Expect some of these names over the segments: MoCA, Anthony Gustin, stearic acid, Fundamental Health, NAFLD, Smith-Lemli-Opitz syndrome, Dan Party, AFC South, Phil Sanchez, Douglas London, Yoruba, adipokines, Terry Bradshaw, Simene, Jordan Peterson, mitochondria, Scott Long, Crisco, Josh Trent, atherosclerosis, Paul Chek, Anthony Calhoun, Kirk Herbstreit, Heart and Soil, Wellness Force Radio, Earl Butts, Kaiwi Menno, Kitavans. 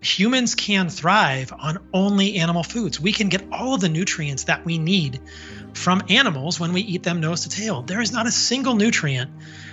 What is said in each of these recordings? Humans can thrive on only animal foods. We can get all of the nutrients that we need from animals when we eat them nose to tail. There is not a single nutrient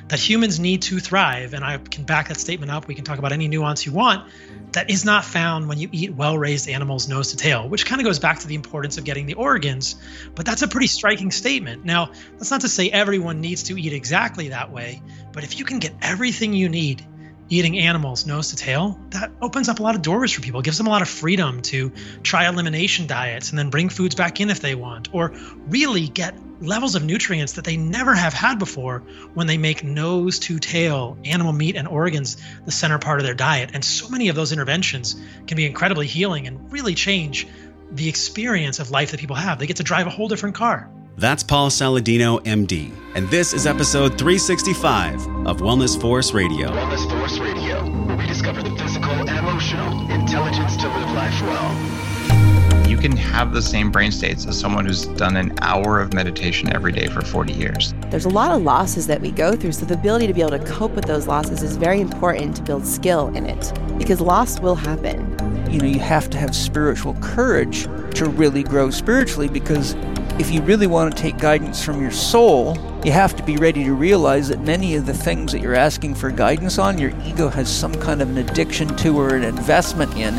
that humans need to thrive, and I can back that statement up. We can talk about any nuance you want, that is not found when you eat well-raised animals nose to tail, which kind of goes back to the importance of getting the organs, but that's a pretty striking statement. Now, that's not to say everyone needs to eat exactly that way, but if you can get everything you need eating animals nose to tail, that opens up a lot of doors for people. It gives them a lot of freedom to try elimination diets and then bring foods back in if they want, or really get levels of nutrients that they never have had before when they make nose to tail animal meat and organs the center part of their diet. And so many of those interventions can be incredibly healing and really change the experience of life that people have. They get to drive a whole different car. That's Paul Saladino, MD, and this is episode 365 of Wellness Force Radio. Wellness Force Radio, where we discover the physical and emotional intelligence to live life well. You can have the same brain states as someone who's done an hour of meditation every day for 40 years. There's a lot of losses that we go through, so the ability to be able to cope with those losses is very important to build skill in it, because loss will happen. You know, you have to have spiritual courage to really grow spiritually, because if you really want to take guidance from your soul, you have to be ready to realize that many of the things that you're asking for guidance on, your ego has some kind of an addiction to or an investment in.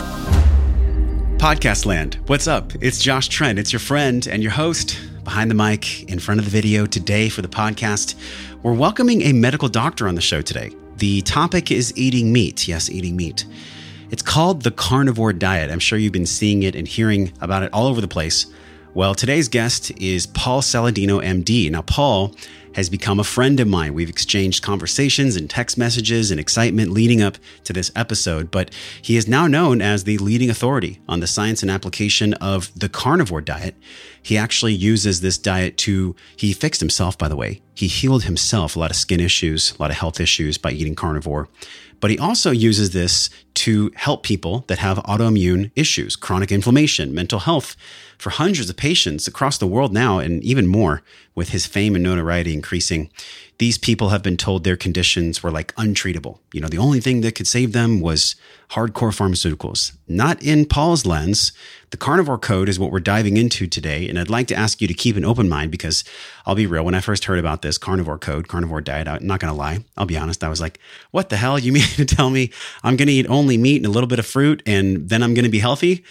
Podcast Land, what's up? It's Josh Trent. It's your friend and your host, behind the mic, in front of the video today for the podcast. We're welcoming a medical doctor on the show today. The topic is eating meat. Yes, eating meat. It's called the carnivore diet. I'm sure you've been seeing it and hearing about it all over the place. Well, today's guest is Paul Saladino, MD. Now, Paul has become a friend of mine. We've exchanged conversations and text messages and excitement leading up to this episode, but he is now known as the leading authority on the science and application of the carnivore diet. He actually uses this diet he fixed himself, by the way. He healed himself a lot of skin issues, a lot of health issues by eating carnivore. But he also uses this to help people that have autoimmune issues, chronic inflammation, mental health, for hundreds of patients across the world now, and even more with his fame and notoriety increasing. These people have been told their conditions were like untreatable. You know, the only thing that could save them was hardcore pharmaceuticals. Not in Paul's lens. The Carnivore Code is what we're diving into today. And I'd like to ask you to keep an open mind, because I'll be real. When I first heard about this Carnivore Code, carnivore diet, I'm not going to lie. I'll be honest. I was like, what the hell? You mean to tell me I'm going to eat only meat and a little bit of fruit and then I'm going to be healthy?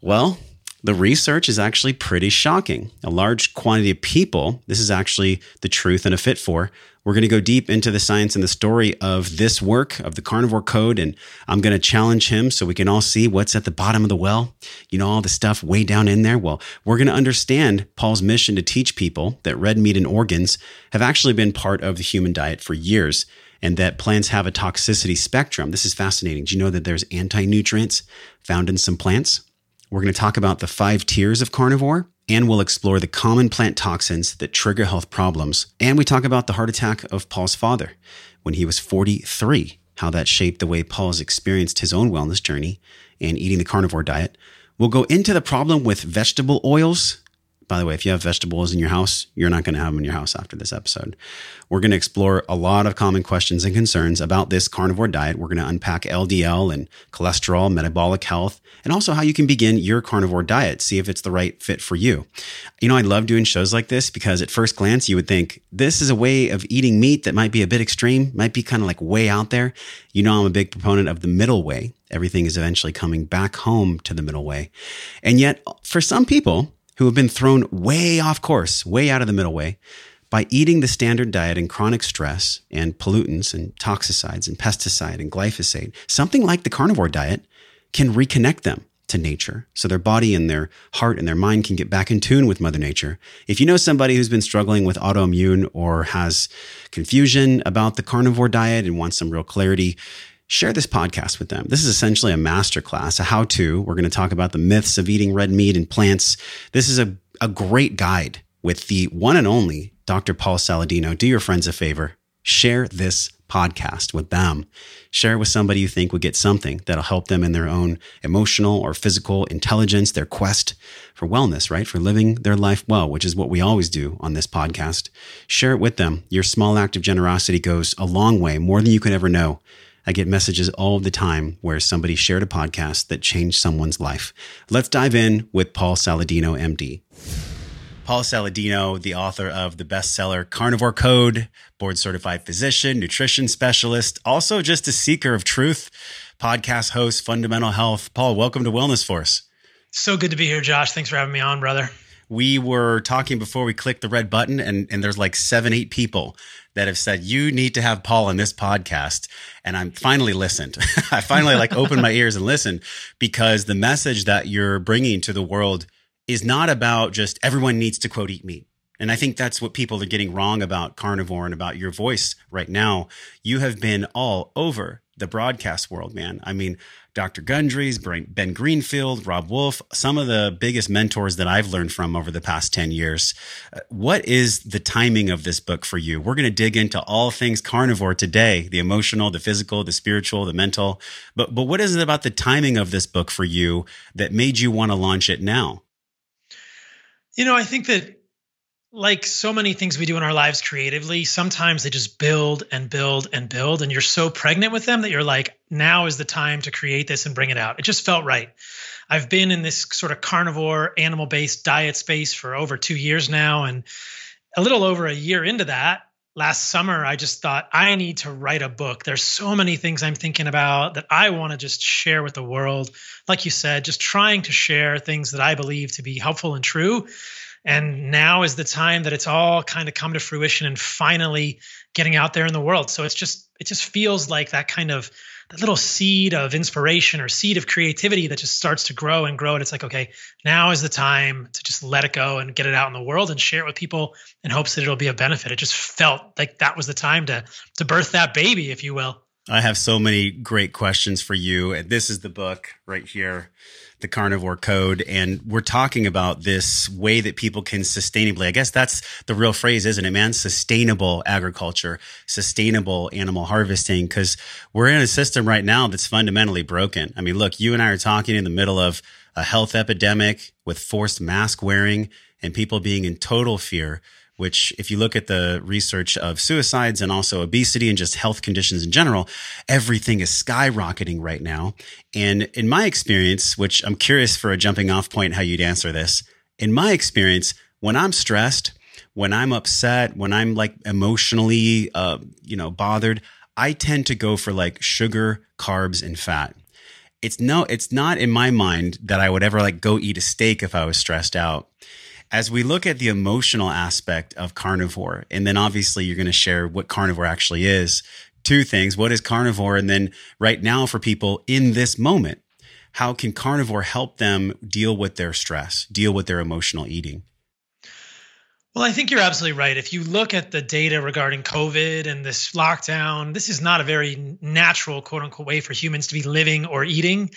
Well, the research is actually pretty shocking. A large quantity of people, this is actually the truth and a fit for. We're going to go deep into the science and the story of this work, of the Carnivore Code, and I'm going to challenge him so we can all see what's at the bottom of the well, you know, all the stuff way down in there. Well, we're going to understand Paul's mission to teach people that red meat and organs have actually been part of the human diet for years, and that plants have a toxicity spectrum. This is fascinating. Do you know that there's anti-nutrients found in some plants? We're going to talk about the 5 tiers of carnivore, and we'll explore the common plant toxins that trigger health problems. And we talk about the heart attack of Paul's father when he was 43, how that shaped the way Paul's experienced his own wellness journey and eating the carnivore diet. We'll go into the problem with vegetable oils. By the way, if you have vegetables in your house, you're not going to have them in your house after this episode. We're going to explore a lot of common questions and concerns about this carnivore diet. We're going to unpack LDL and cholesterol, metabolic health, and also how you can begin your carnivore diet, see if it's the right fit for you. You know, I love doing shows like this because at first glance, you would think this is a way of eating meat that might be a bit extreme, might be kind of like way out there. You know, I'm a big proponent of the middle way. Everything is eventually coming back home to the middle way. And yet for some people who have been thrown way off course, way out of the middle way, by eating the standard diet and chronic stress and pollutants and toxicides and pesticide and glyphosate, something like the carnivore diet can reconnect them to nature. So their body and their heart and their mind can get back in tune with Mother Nature. If you know somebody who's been struggling with autoimmune or has confusion about the carnivore diet and wants some real clarity, share this podcast with them. This is essentially a masterclass, a how-to. We're going to talk about the myths of eating red meat and plants. This is a great guide with the one and only Dr. Paul Saladino. Do your friends a favor. Share this podcast with them. Share it with somebody you think would get something that'll help them in their own emotional or physical intelligence, their quest for wellness, right? For living their life well, which is what we always do on this podcast. Share it with them. Your small act of generosity goes a long way, more than you could ever know. I get messages all the time where somebody shared a podcast that changed someone's life. Let's dive in with Paul Saladino, MD. Paul Saladino, the author of the bestseller Carnivore Code, board-certified physician, nutrition specialist, also just a seeker of truth, podcast host, Fundamental Health. Paul, welcome to Wellness Force. So good to be here, Josh. Thanks for having me on, brother. We were talking before we clicked the red button, and there's like 7-8 people that have said, you need to have Paul on this podcast. And I'm finally listened. I finally opened my ears and listened, because the message that you're bringing to the world is not about just everyone needs to quote eat meat. And I think that's what people are getting wrong about carnivore and about your voice right now. You have been all over the broadcast world, man. I mean, Dr. Gundry's, Ben Greenfield, Rob Wolf, some of the biggest mentors that I've learned from over the past 10 years. What is the timing of this book for you? We're going to dig into all things carnivore today, the emotional, the physical, the spiritual, the mental. But what is it about the timing of this book for you that made you want to launch it now? You know, I think that like so many things we do in our lives creatively, sometimes they just build and build and build. And you're so pregnant with them that you're like, now is the time to create this and bring it out. It just felt right. I've been in this sort of carnivore, animal-based diet space for over 2 years now. And a little over a year into that, last summer, I just thought, I need to write a book. There's so many things I'm thinking about that I want to just share with the world. Like you said, just trying to share things that I believe to be helpful and true. And now is the time that it's all kind of come to fruition and finally getting out there in the world. So it's just, it just feels like that kind of that little seed of inspiration or seed of creativity that just starts to grow and grow. And it's like, okay, now is the time to just let it go and get it out in the world and share it with people in hopes that it'll be a benefit. It just felt like that was the time to birth that baby, if you will. I have so many great questions for you. And this is the book right here, The Carnivore Code. And we're talking about this way that people can sustainably, I guess that's the real phrase, isn't it, man? Sustainable agriculture, sustainable animal harvesting, because we're in a system right now that's fundamentally broken. I mean, look, you and I are talking in the middle of a health epidemic with forced mask wearing and people being in total fear, which if you look at the research of suicides and also obesity and just health conditions in general, everything is skyrocketing right now. And in my experience, which I'm curious for a jumping off point, how you'd answer this. In my experience, when I'm stressed, when I'm upset, when I'm like emotionally, bothered, I tend to go for like sugar, carbs, and fat. It's not in my mind that I would ever like go eat a steak if I was stressed out. As we look at the emotional aspect of carnivore, and then obviously you're going to share what carnivore actually is, two things. What is carnivore? And then right now for people in this moment, how can carnivore help them deal with their stress, deal with their emotional eating? Well, I think you're absolutely right. If you look at the data regarding COVID and this lockdown, this is not a very natural, quote unquote, way for humans to be living or eating.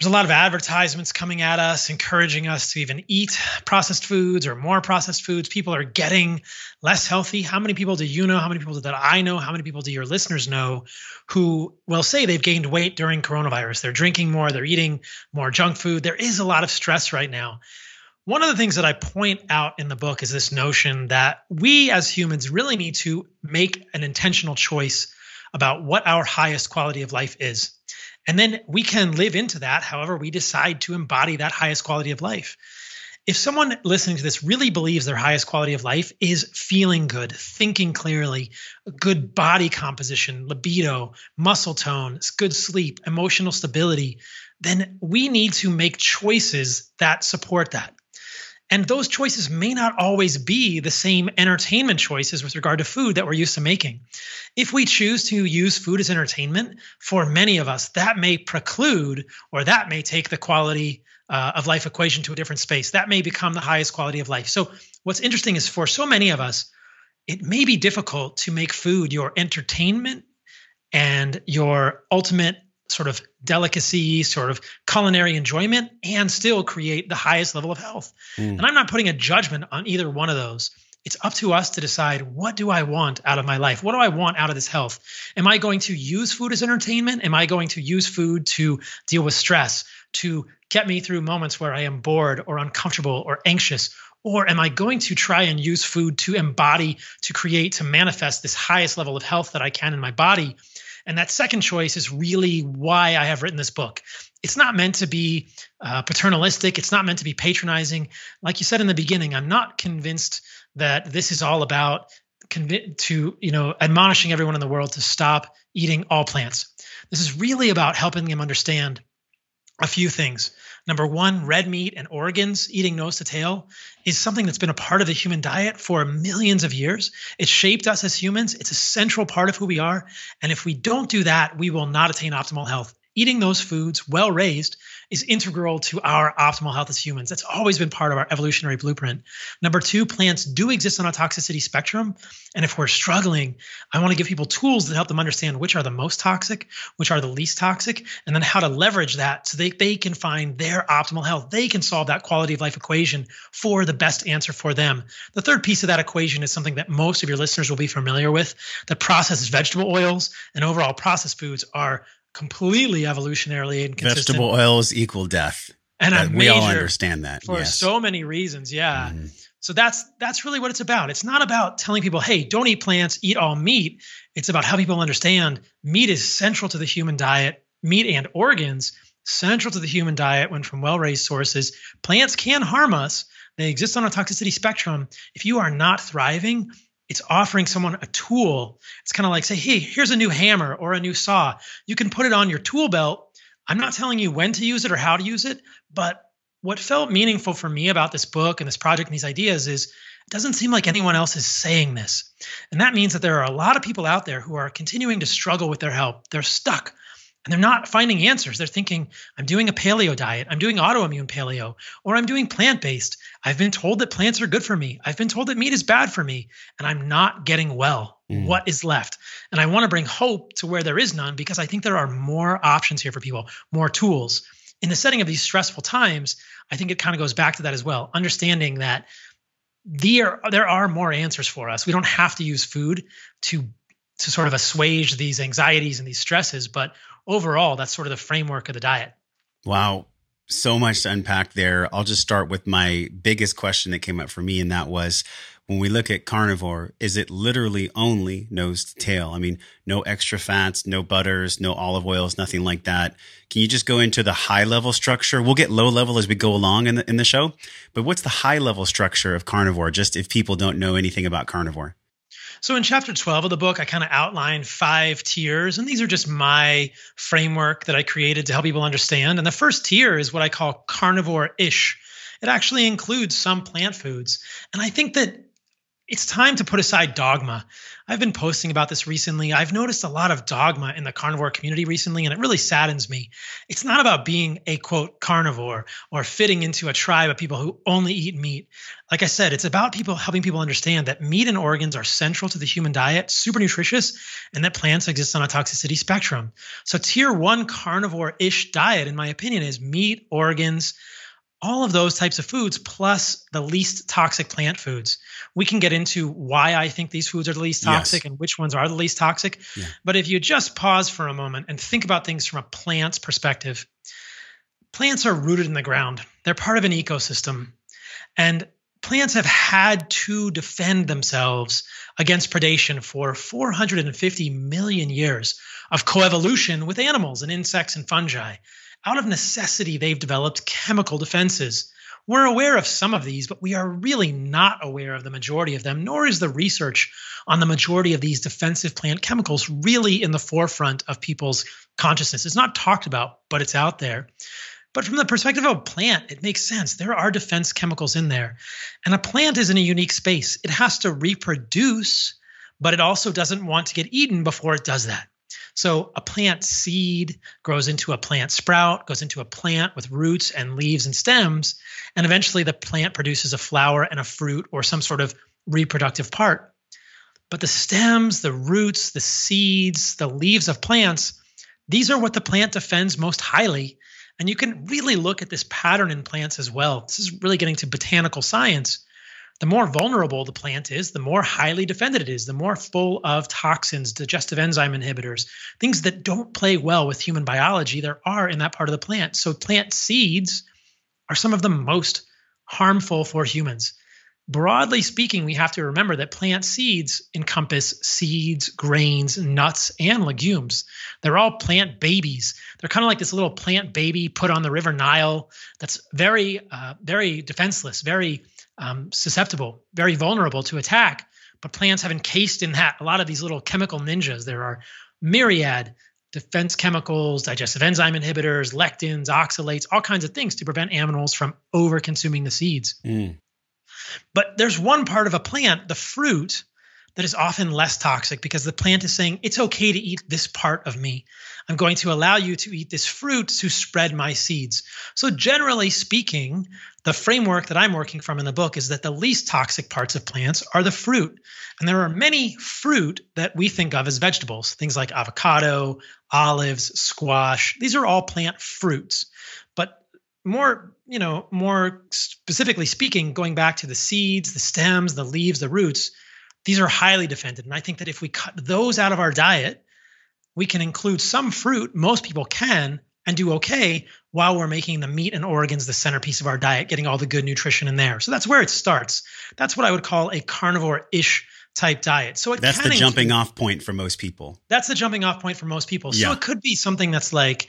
There's a lot of advertisements coming at us, encouraging us to even eat processed foods or more processed foods. People are getting less healthy. How many people do you know? How many people that I know? How many people do your listeners know who will say they've gained weight during coronavirus? They're drinking more. They're eating more junk food. There is a lot of stress right now. One of the things that I point out in the book is this notion that we as humans really need to make an intentional choice about what our highest quality of life is. And then we can live into that however we decide to embody that highest quality of life. If someone listening to this really believes their highest quality of life is feeling good, thinking clearly, good body composition, libido, muscle tone, good sleep, emotional stability, then we need to make choices that support that. And those choices may not always be the same entertainment choices with regard to food that we're used to making. If we choose to use food as entertainment, for many of us, that may preclude or that may take the quality of life equation to a different space. That may become the highest quality of life. So what's interesting is for so many of us, it may be difficult to make food your entertainment and your ultimate sort of delicacy, sort of culinary enjoyment, and still create the highest level of health. And I'm not putting a judgment on either one of those. It's up to us to decide, what do I want out of my life? What do I want out of this health? Am I going to use food as entertainment? Am I going to use food to deal with stress, to get me through moments where I am bored or uncomfortable or anxious? Or am I going to try and use food to embody, to create, to manifest this highest level of health that I can in my body? And that second choice is really why I have written this book. It's not meant to be paternalistic. It's not meant to be patronizing. Like you said in the beginning, I'm not convinced that this is all about admonishing everyone in the world to stop eating all plants. This is really about helping them understand a few things. Number one, red meat and organs, eating nose to tail, is something that's been a part of the human diet for millions of years. It shaped us as humans. It's a central part of who we are. And if we don't do that, we will not attain optimal health. Eating those foods well-raised is integral to our optimal health as humans. That's always been part of our evolutionary blueprint. Number two, plants do exist on a toxicity spectrum. And if we're struggling, I want to give people tools that help them understand which are the most toxic, which are the least toxic, and then how to leverage that so they can find their optimal health. They can solve that quality of life equation for the best answer for them. The third piece of that equation is something that most of your listeners will be familiar with. The processed vegetable oils and overall processed foods are completely evolutionarily inconsistent. Vegetable oils equal death. And we all understand that for so many reasons. Yeah. Mm-hmm. So that's really what it's about. It's not about telling people, hey, don't eat plants, eat all meat. It's about how people understand meat is central to the human diet, meat and organs central to the human diet when from well-raised sources. Plants can harm us. They exist on a toxicity spectrum. If you are not thriving, it's offering someone a tool. It's kind of like, say, hey, here's a new hammer or a new saw. You can put it on your tool belt. I'm not telling you when to use it or how to use it, but what felt meaningful for me about this book and this project and these ideas is it doesn't seem like anyone else is saying this. And that means that there are a lot of people out there who are continuing to struggle with their health. They're stuck. And they're not finding answers. They're thinking, I'm doing a paleo diet. I'm doing autoimmune paleo, or I'm doing plant-based. I've been told that plants are good for me. I've been told that meat is bad for me, and I'm not getting well. What is left? And I want to bring hope to where there is none, because I think there are more options here for people, more tools. In the setting of these stressful times, I think it kind of goes back to that as well, understanding that there are more answers for us. We don't have to use food to sort of assuage these anxieties and these stresses, but overall, that's sort of the framework of the diet. Wow. So much to unpack there. I'll just start with my biggest question that came up for me. And that was, when we look at carnivore, is it literally only nose to tail? I mean, no extra fats, no butters, no olive oils, nothing like that. Can you just go into the high level structure? We'll get low level as we go along in the show, but what's the high level structure of carnivore? Just if people don't know anything about carnivore. So in chapter 12 of the book, I kind of outlined 5 tiers, and these are just my framework that I created to help people understand. And the first tier is what I call carnivore-ish. It actually includes some plant foods. And I think that it's time to put aside dogma. I've been posting about this recently. I've noticed a lot of dogma in the carnivore community recently, and it really saddens me. It's not about being a, quote, carnivore or fitting into a tribe of people who only eat meat. Like I said, it's about people helping people understand that meat and organs are central to the human diet, super nutritious, and that plants exist on a toxicity spectrum. So tier 1 carnivore-ish diet, in my opinion, is meat, organs, all of those types of foods, plus the least toxic plant foods. We can get into why I think these foods are the least toxic and which ones are the least toxic. Yeah. But if you just pause for a moment and think about things from a plant's perspective, plants are rooted in the ground. They're part of an ecosystem. And plants have had to defend themselves against predation for 450 million years of coevolution with animals and insects and fungi. Out of necessity, they've developed chemical defenses. We're aware of some of these, but we are really not aware of the majority of them, nor is the research on the majority of these defensive plant chemicals really in the forefront of people's consciousness. It's not talked about, but it's out there. But from the perspective of a plant, it makes sense. There are defense chemicals in there. And a plant is in a unique space. It has to reproduce, but it also doesn't want to get eaten before it does that. So a plant seed grows into a plant sprout, goes into a plant with roots and leaves and stems, and eventually the plant produces a flower and a fruit or some sort of reproductive part. But the stems, the roots, the seeds, the leaves of plants, these are what the plant defends most highly. And you can really look at this pattern in plants as well. This is really getting to botanical science. The more vulnerable the plant is, the more highly defended it is, the more full of toxins, digestive enzyme inhibitors, things that don't play well with human biology, there are in that part of the plant. So plant seeds are some of the most harmful for humans. Broadly speaking, we have to remember that plant seeds encompass seeds, grains, nuts, and legumes. They're all plant babies. They're kind of like this little plant baby put on the River Nile that's very defenseless, very susceptible, very vulnerable to attack. But plants have encased in that a lot of these little chemical ninjas. There are myriad defense chemicals, digestive enzyme inhibitors, lectins, oxalates, all kinds of things to prevent animals from over-consuming the seeds. Mm. But there's one part of a plant, the fruit, that is often less toxic because the plant is saying, it's okay to eat this part of me. I'm going to allow you to eat this fruit to spread my seeds. So generally speaking, the framework that I'm working from in the book is that the least toxic parts of plants are the fruit. And there are many fruit that we think of as vegetables, things like avocado, olives, squash. These are all plant fruits. But more specifically speaking, going back to the seeds, the stems, the leaves, the roots, these are highly defended. And I think that if we cut those out of our diet, we can include some fruit, most people can, and do okay while we're making the meat and organs the centerpiece of our diet, getting all the good nutrition in there. So that's where it starts. That's what I would call a carnivore-ish type diet. So that's the jumping off point for most people. That's the jumping off point for most people. So yeah. It could be something that's like,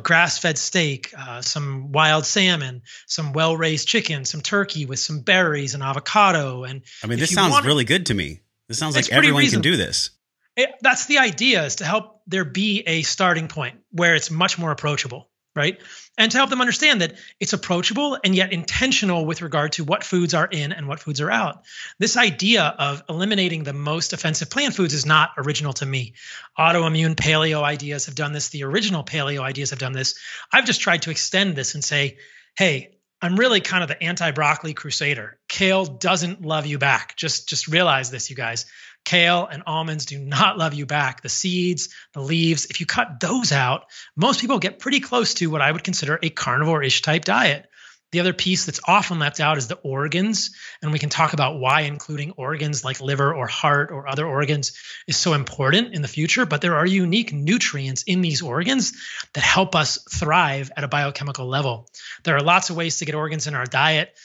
grass-fed steak, some wild salmon, some well-raised chicken, some turkey with some berries and avocado. And this sounds really good to me. This sounds like everyone can do this. That's the idea, is to help there be a starting point where it's much more approachable, right? And to help them understand that it's approachable and yet intentional with regard to what foods are in and what foods are out. This idea of eliminating the most offensive plant foods is not original to me. Autoimmune paleo ideas have done this. The original paleo ideas have done this. I've just tried to extend this and say, hey, I'm really kind of the anti-broccoli crusader. Kale doesn't love you back. Just realize this, you guys. Kale and almonds do not love you back. The seeds, the leaves, if you cut those out, most people get pretty close to what I would consider a carnivore-ish type diet. The other piece that's often left out is the organs. And we can talk about why including organs like liver or heart or other organs is so important in the future. But there are unique nutrients in these organs that help us thrive at a biochemical level. There are lots of ways to get organs in our diet.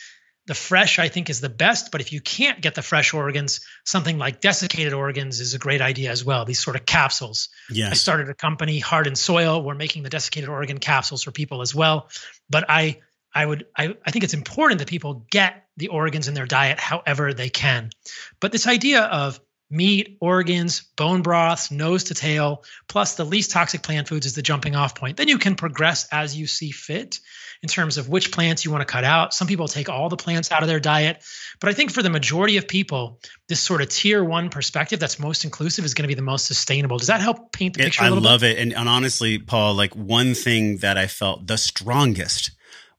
The fresh, I think, is the best, but if you can't get the fresh organs, something like desiccated organs is a great idea as well, these sort of capsules. Yes. I started a company, Heart and Soil. We're making the desiccated organ capsules for people as well. But I think it's important that people get the organs in their diet however they can. But this idea of meat, organs, bone broths, nose to tail, plus the least toxic plant foods is the jumping off point. Then you can progress as you see fit in terms of which plants you want to cut out. Some people take all the plants out of their diet, but I think for the majority of people, this sort of tier one perspective that's most inclusive is going to be the most sustainable. Does that help paint the picture a little bit? I love it. And honestly, Paul, like one thing that I felt the strongest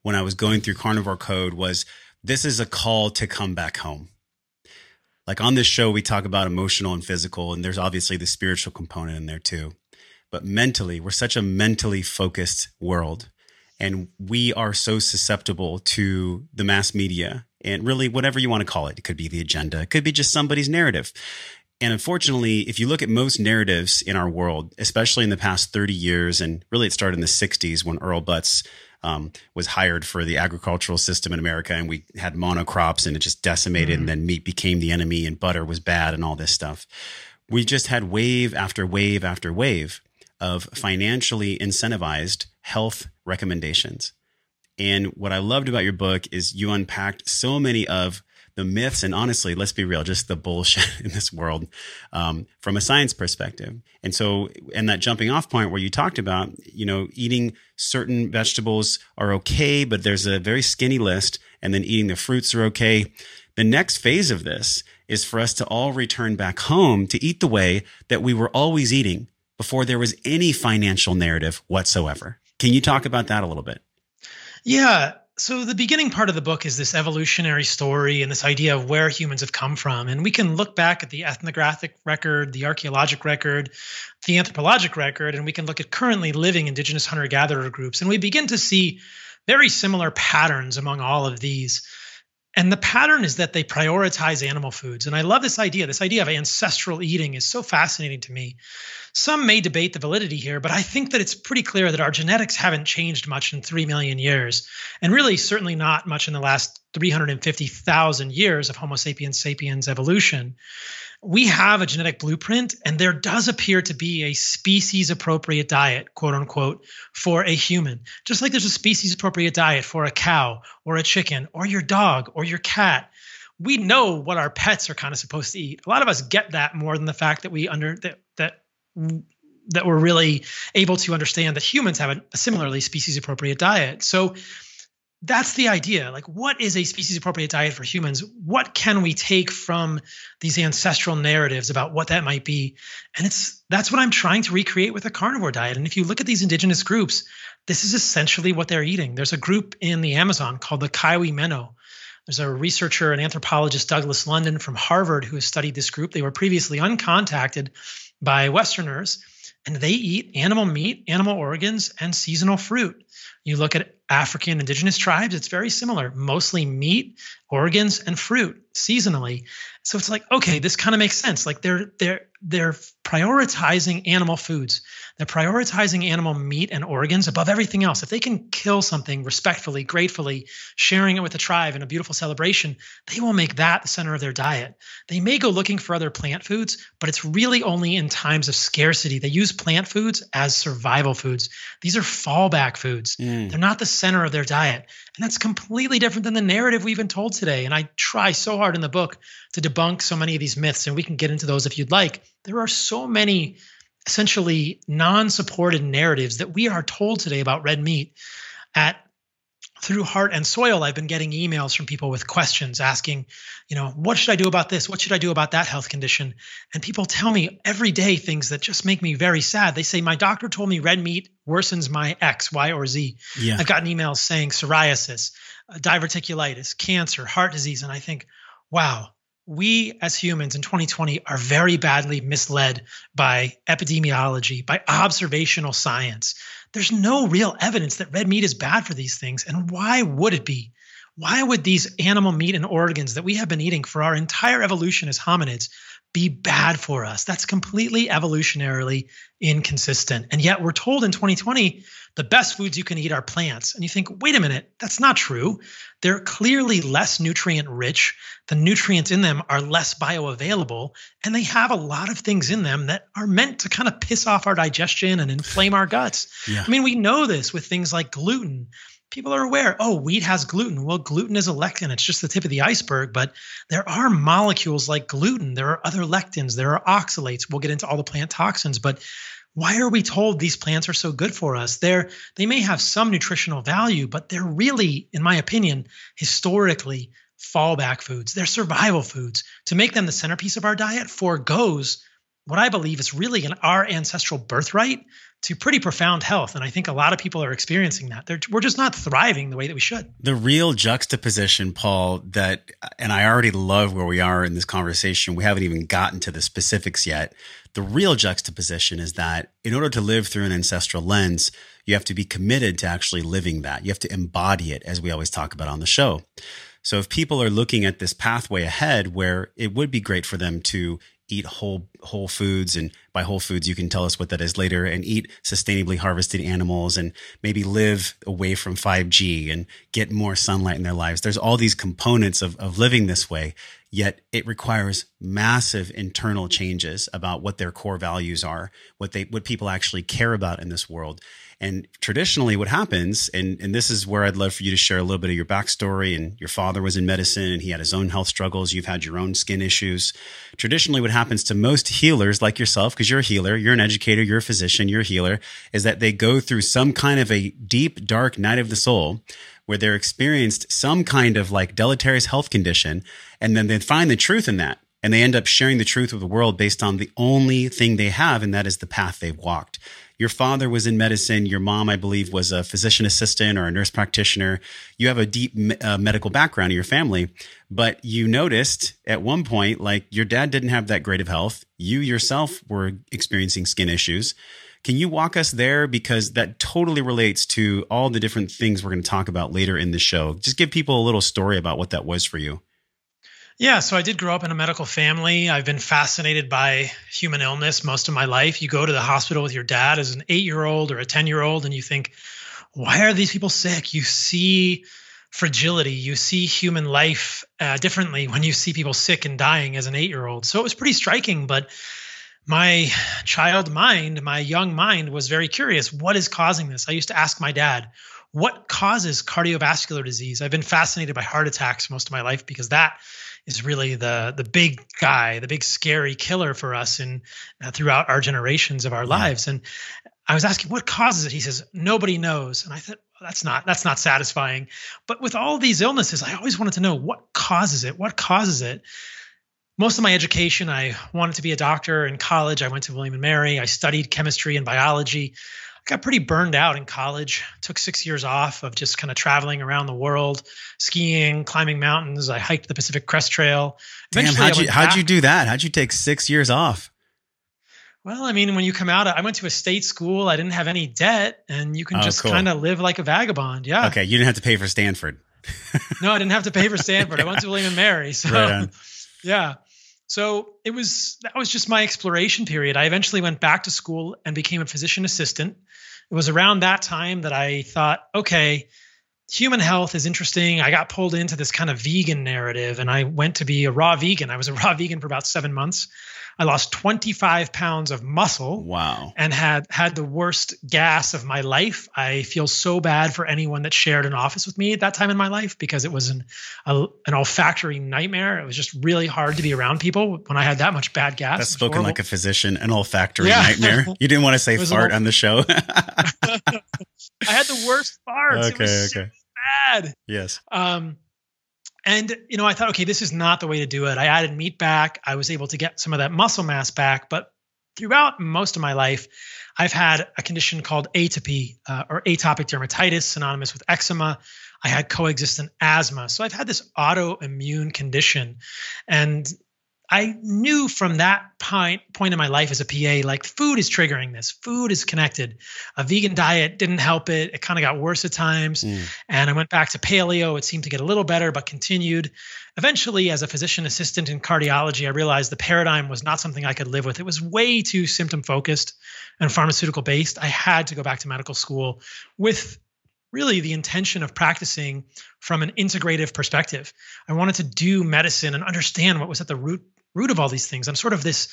when I was going through Carnivore Code was this is a call to come back home. Like on this show, we talk about emotional and physical, and there's obviously the spiritual component in there too. But mentally, we're such a mentally focused world, and we are so susceptible to the mass media and really whatever you want to call it. It could be the agenda. It could be just somebody's narrative. And unfortunately, if you look at most narratives in our world, especially in the past 30 years, and really it started in the 60s when Earl Butts was hired for the agricultural system in America, and we had monocrops and it just decimated. Mm-hmm. And then meat became the enemy and butter was bad and all this stuff. We just had wave after wave after wave of financially incentivized health recommendations. And what I loved about your book is you unpacked so many of the myths and honestly, let's be real, just the bullshit in this world from a science perspective. And so, and that jumping off point where you talked about, eating certain vegetables are okay, but there's a very skinny list, and then eating the fruits are okay. The next phase of this is for us to all return back home to eat the way that we were always eating before there was any financial narrative whatsoever. Can you talk about that a little bit? Yeah. So the beginning part of the book is this evolutionary story and this idea of where humans have come from. And we can look back at the ethnographic record, the archaeologic record, the anthropologic record, and we can look at currently living indigenous hunter-gatherer groups. And we begin to see very similar patterns among all of these. And the pattern is that they prioritize animal foods. And I love this idea. This idea of ancestral eating is so fascinating to me. Some may debate the validity here, but I think that it's pretty clear that our genetics haven't changed much in 3 million years, and really certainly not much in the last 350,000 years of Homo sapiens sapiens evolution. We have a genetic blueprint, and there does appear to be a species-appropriate diet, quote unquote, for a human. Just like there's a species-appropriate diet for a cow or a chicken or your dog or your cat. We know what our pets are kind of supposed to eat. A lot of us get that more than the fact that that we're really able to understand that humans have a similarly species-appropriate diet. So that's the idea. Like, what is a species-appropriate diet for humans? What can we take from these ancestral narratives about what that might be? And that's what I'm trying to recreate with a carnivore diet. And if you look at these indigenous groups, this is essentially what they're eating. There's a group in the Amazon called the Kaiwi Menno. There's a researcher and anthropologist, Douglas London from Harvard, who has studied this group. They were previously uncontacted by Westerners, and they eat animal meat, animal organs, and seasonal fruit. You look at African indigenous tribes, it's very similar, mostly meat, organs, and fruit seasonally. So it's like, okay, this kind of makes sense. Like they're prioritizing animal foods. They're prioritizing animal meat and organs above everything else. If they can kill something respectfully, gratefully, sharing it with the tribe in a beautiful celebration, they will make that the center of their diet. They may go looking for other plant foods, but it's really only in times of scarcity. They use plant foods as survival foods. These are fallback foods. They're not the center of their diet. And that's completely different than the narrative we've been told today. And I try so hard in the book to debunk so many of these myths, and we can get into those if you'd like. There are so many essentially non-supported narratives that we are told today about red meat. Through Heart and Soil, I've been getting emails from people with questions asking, what should I do about this? What should I do about that health condition? And people tell me every day things that just make me very sad. They say, my doctor told me red meat worsens my X, Y, or Z. Yeah. I've gotten emails saying psoriasis, diverticulitis, cancer, heart disease. And I think, wow, we as humans in 2020 are very badly misled by epidemiology, by observational science. There's no real evidence that red meat is bad for these things. And why would it be? Why would these animal meat and organs that we have been eating for our entire evolution as hominids be bad for us? That's completely evolutionarily inconsistent. And yet we're told in 2020, the best foods you can eat are plants. And you think, wait a minute, that's not true. They're clearly less nutrient rich. The nutrients in them are less bioavailable. And they have a lot of things in them that are meant to kind of piss off our digestion and inflame our guts. Yeah. I mean, we know this with things like gluten. People are aware, oh, wheat has gluten. Well, gluten is a lectin. It's just the tip of the iceberg, but there are molecules like gluten. There are other lectins. There are oxalates. We'll get into all the plant toxins, but why are we told these plants are so good for us? They may have some nutritional value, but they're really, in my opinion, historically fallback foods. They're survival foods. To make them the centerpiece of our diet forgoes what I believe is really in our ancestral birthright to pretty profound health. And I think a lot of people are experiencing that. We're just not thriving the way that we should. The real juxtaposition, Paul, and I already love where we are in this conversation. We haven't even gotten to the specifics yet. The real juxtaposition is that in order to live through an ancestral lens, you have to be committed to actually living that. You have to embody it, as we always talk about on the show. So if people are looking at this pathway ahead where it would be great for them to eat whole foods, and by whole foods, you can tell us what that is later, and eat sustainably harvested animals and maybe live away from 5G and get more sunlight in their lives. There's all these components of living this way, yet it requires massive internal changes about what their core values are, what people actually care about in this world. And traditionally what happens, and this is where I'd love for you to share a little bit of your backstory, and your father was in medicine and he had his own health struggles. You've had your own skin issues. Traditionally what happens to most healers like yourself, because you're a healer, you're an educator, you're a physician, you're a healer, is that they go through some kind of a deep, dark night of the soul where they're experienced some kind of like deleterious health condition. And then they find the truth in that. And they end up sharing the truth with the world based on the only thing they have. And that is the path they've walked. Your father was in medicine. Your mom, I believe, was a physician assistant or a nurse practitioner. You have a deep medical background in your family, but you noticed at one point, like your dad didn't have that great of health. You yourself were experiencing skin issues. Can you walk us there? Because that totally relates to all the different things we're going to talk about later in the show. Just give people a little story about what that was for you. Yeah, so I did grow up in a medical family. I've been fascinated by human illness most of my life. You go to the hospital with your dad as an 8-year-old or a 10-year-old, and you think, why are these people sick? You see fragility, you see human life differently when you see people sick and dying as an 8-year-old. So it was pretty striking, but my child mind, my young mind was very curious. What is causing this? I used to ask my dad, what causes cardiovascular disease? I've been fascinated by heart attacks most of my life because that is really the big guy, the big scary killer for us in throughout our generations of our lives. And I was asking, what causes it? He says, nobody knows. And I thought, well, that's not satisfying. But with all these illnesses, I always wanted to know what causes it. What causes it? Most of my education, I wanted to be a doctor. In college, I went to William and Mary. I studied chemistry and biology. I got pretty burned out in college, took 6 years off of just kind of traveling around the world, skiing, climbing mountains. I hiked the Pacific Crest Trail. Damn, how'd you do that? How'd you take 6 years off? Well, I mean, when you come out, I went to a state school. I didn't have any debt, and you can just kind of live like a vagabond. Yeah. Okay. You didn't have to pay for Stanford. No, I didn't have to pay for Stanford. Yeah. I went to William and Mary. So, right on. Yeah. So that was just my exploration period. I eventually went back to school and became a physician assistant. It was around that time that I thought, okay, human health is interesting. I got pulled into this kind of vegan narrative, and I went to be a raw vegan. I was a raw vegan for about 7 months. I lost 25 pounds of muscle. Wow. And had the worst gas of my life. I feel so bad for anyone that shared an office with me at that time in my life, because it was an olfactory nightmare. It was just really hard to be around people when I had that much bad gas. That's spoken horrible. Like a physician, an olfactory nightmare. You didn't want to say fart on the show. I had the worst farts. Okay. Bad. Yes. And I thought, okay, this is not the way to do it. I added meat back. I was able to get some of that muscle mass back, but throughout most of my life, I've had a condition called atopy or atopic dermatitis, synonymous with eczema. I had coexistent asthma. So I've had this autoimmune condition, and I knew from that point in my life as a PA, like, food is triggering this. Food is connected. A vegan diet didn't help it. It kind of got worse at times. And I went back to paleo. It seemed to get a little better, but continued. Eventually, as a physician assistant in cardiology, I realized the paradigm was not something I could live with. It was way too symptom-focused and pharmaceutical-based. I had to go back to medical school with really the intention of practicing from an integrative perspective. I wanted to do medicine and understand what was at the root of all these things. I'm sort of this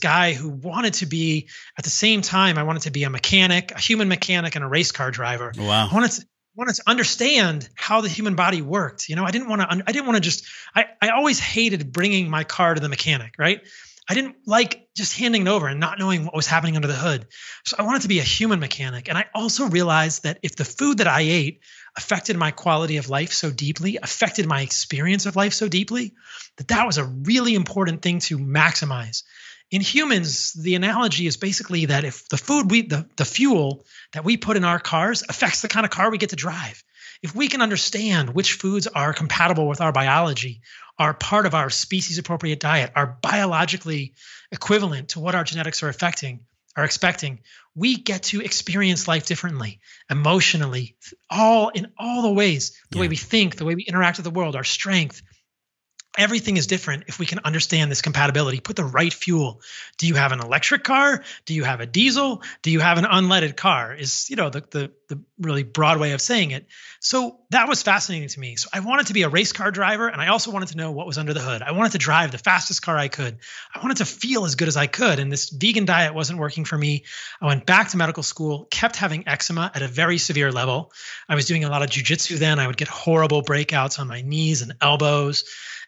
guy who wanted to be, at the same time, I wanted to be a mechanic, a human mechanic, and a race car driver. Wow. I wanted to understand how the human body worked. I always hated bringing my car to the mechanic, right? I didn't like just handing it over and not knowing what was happening under the hood. So I wanted to be a human mechanic. And I also realized that if the food that I ate affected my quality of life so deeply, affected my experience of life so deeply, that was a really important thing to maximize. In humans, the analogy is basically that if the food the fuel that we put in our cars affects the kind of car we get to drive. If we can understand which foods are compatible with our biology, are part of our species-appropriate diet, are biologically equivalent to what our genetics are expecting, we get to experience life differently, emotionally, in all the ways, the way we think, the way we interact with the world, our strength. Everything is different if we can understand this compatibility. Put the right fuel. Do you have an electric car? Do you have a diesel? Do you have an unleaded car? Is the really broad way of saying it. So that was fascinating to me. So I wanted to be a race car driver, and I also wanted to know what was under the hood. I wanted to drive the fastest car I could. I wanted to feel as good as I could, and this vegan diet wasn't working for me. I went back to medical school, kept having eczema at a very severe level. I was doing a lot of jujitsu then. I would get horrible breakouts on my knees and elbows.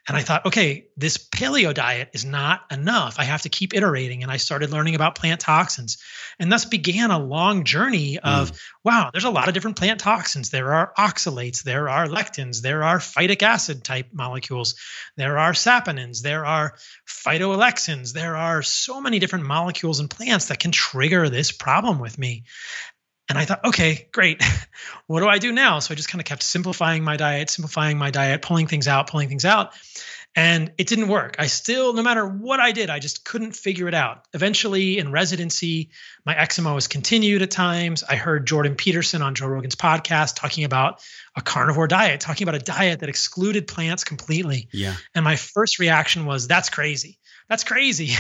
And I thought, okay, this paleo diet is not enough. I have to keep iterating. And I started learning about plant toxins, and thus began a long journey of, wow, there's a lot of different plant toxins. There are oxalates, there are lectins, there are phytic acid type molecules, there are saponins, there are phytoalexins. There are so many different molecules in plants that can trigger this problem with me. And I thought, okay, great. What do I do now? So I just kind of kept simplifying my diet, pulling things out. And it didn't work. I still, no matter what I did, I just couldn't figure it out. Eventually in residency, my eczema was continued at times. I heard Jordan Peterson on Joe Rogan's podcast talking about a carnivore diet, talking about a diet that excluded plants completely. Yeah. And my first reaction was, that's crazy. That's crazy.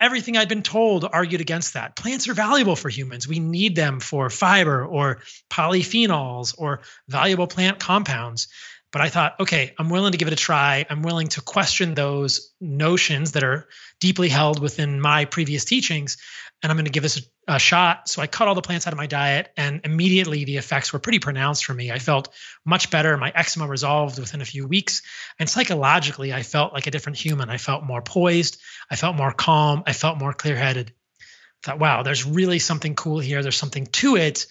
Everything I'd been told argued against that. Plants are valuable for humans. We need them for fiber or polyphenols or valuable plant compounds. But I thought, okay, I'm willing to give it a try. I'm willing to question those notions that are deeply held within my previous teachings, and I'm going to give this a shot. So I cut all the plants out of my diet, and immediately the effects were pretty pronounced for me. I felt much better. My eczema resolved within a few weeks, and psychologically, I felt like a different human. I felt more poised. I felt more calm. I felt more clear-headed. I thought, wow, there's really something cool here. There's something to it.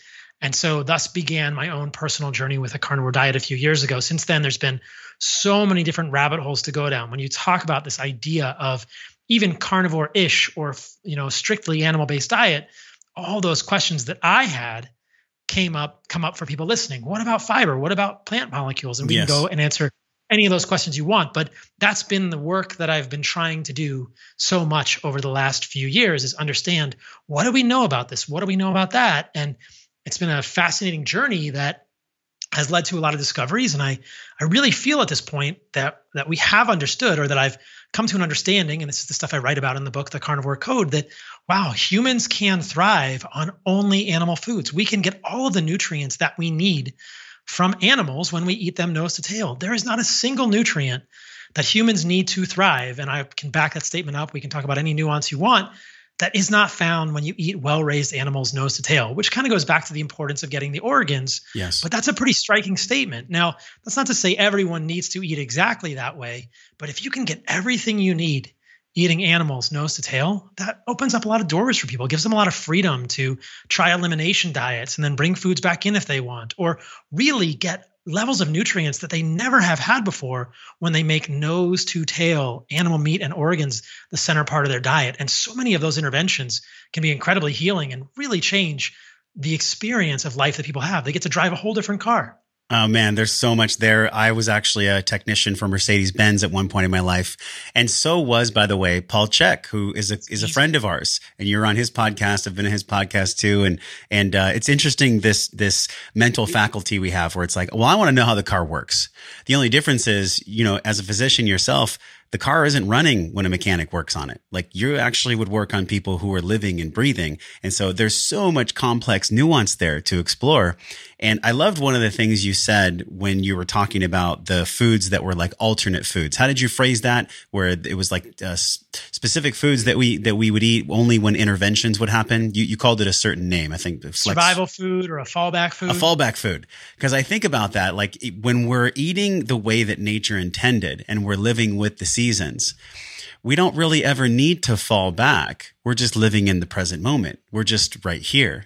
And so thus began my own personal journey with a carnivore diet a few years ago. Since then, there's been so many different rabbit holes to go down. When you talk about this idea of even carnivore-ish or, you know, strictly animal-based diet, all those questions that I had come up for people listening. What about fiber? What about plant molecules? And we Yes. can go and answer any of those questions you want. But that's been the work that I've been trying to do so much over the last few years, is understand, what do we know about this? What do we know about that? And it's been a fascinating journey that has led to a lot of discoveries. And I really feel at this point that we have understood, or that I've come to an understanding, and this is the stuff I write about in the book, The Carnivore Code, that, wow, humans can thrive on only animal foods. We can get all of the nutrients that we need from animals when we eat them nose to tail. There is not a single nutrient that humans need to thrive. And I can back that statement up. We can talk about any nuance you want. That is not found when you eat well-raised animals nose to tail, which kind of goes back to the importance of getting the organs. Yes. But that's a pretty striking statement. Now, that's not to say everyone needs to eat exactly that way, but if you can get everything you need eating animals nose to tail, that opens up a lot of doors for people. It gives them a lot of freedom to try elimination diets and then bring foods back in if they want, or really get levels of nutrients that they never have had before when they make nose to tail animal meat and organs the center part of their diet. And so many of those interventions can be incredibly healing and really change the experience of life that people have. They get to drive a whole different car. Oh man, there's so much there. I was actually a technician for Mercedes-Benz at one point in my life. And so was, by the way, Paul Chek, who is a friend of ours, and you're on his podcast. I've been on his podcast too. And it's interesting, this mental faculty we have where it's like, well, I want to know how the car works. The only difference is, you know, as a physician yourself, the car isn't running when a mechanic works on it. Like, you actually would work on people who are living and breathing. And so there's so much complex nuance there to explore. And I loved one of the things you said when you were talking about the foods that were like alternate foods. How did you phrase that? Where it was like specific foods that we would eat only when interventions would happen. You called it a certain name. I think survival food or a fallback food. A fallback food. Because I think about that, like when we're eating the way that nature intended and we're living with the seasons, we don't really ever need to fall back. We're just living in the present moment. We're just right here.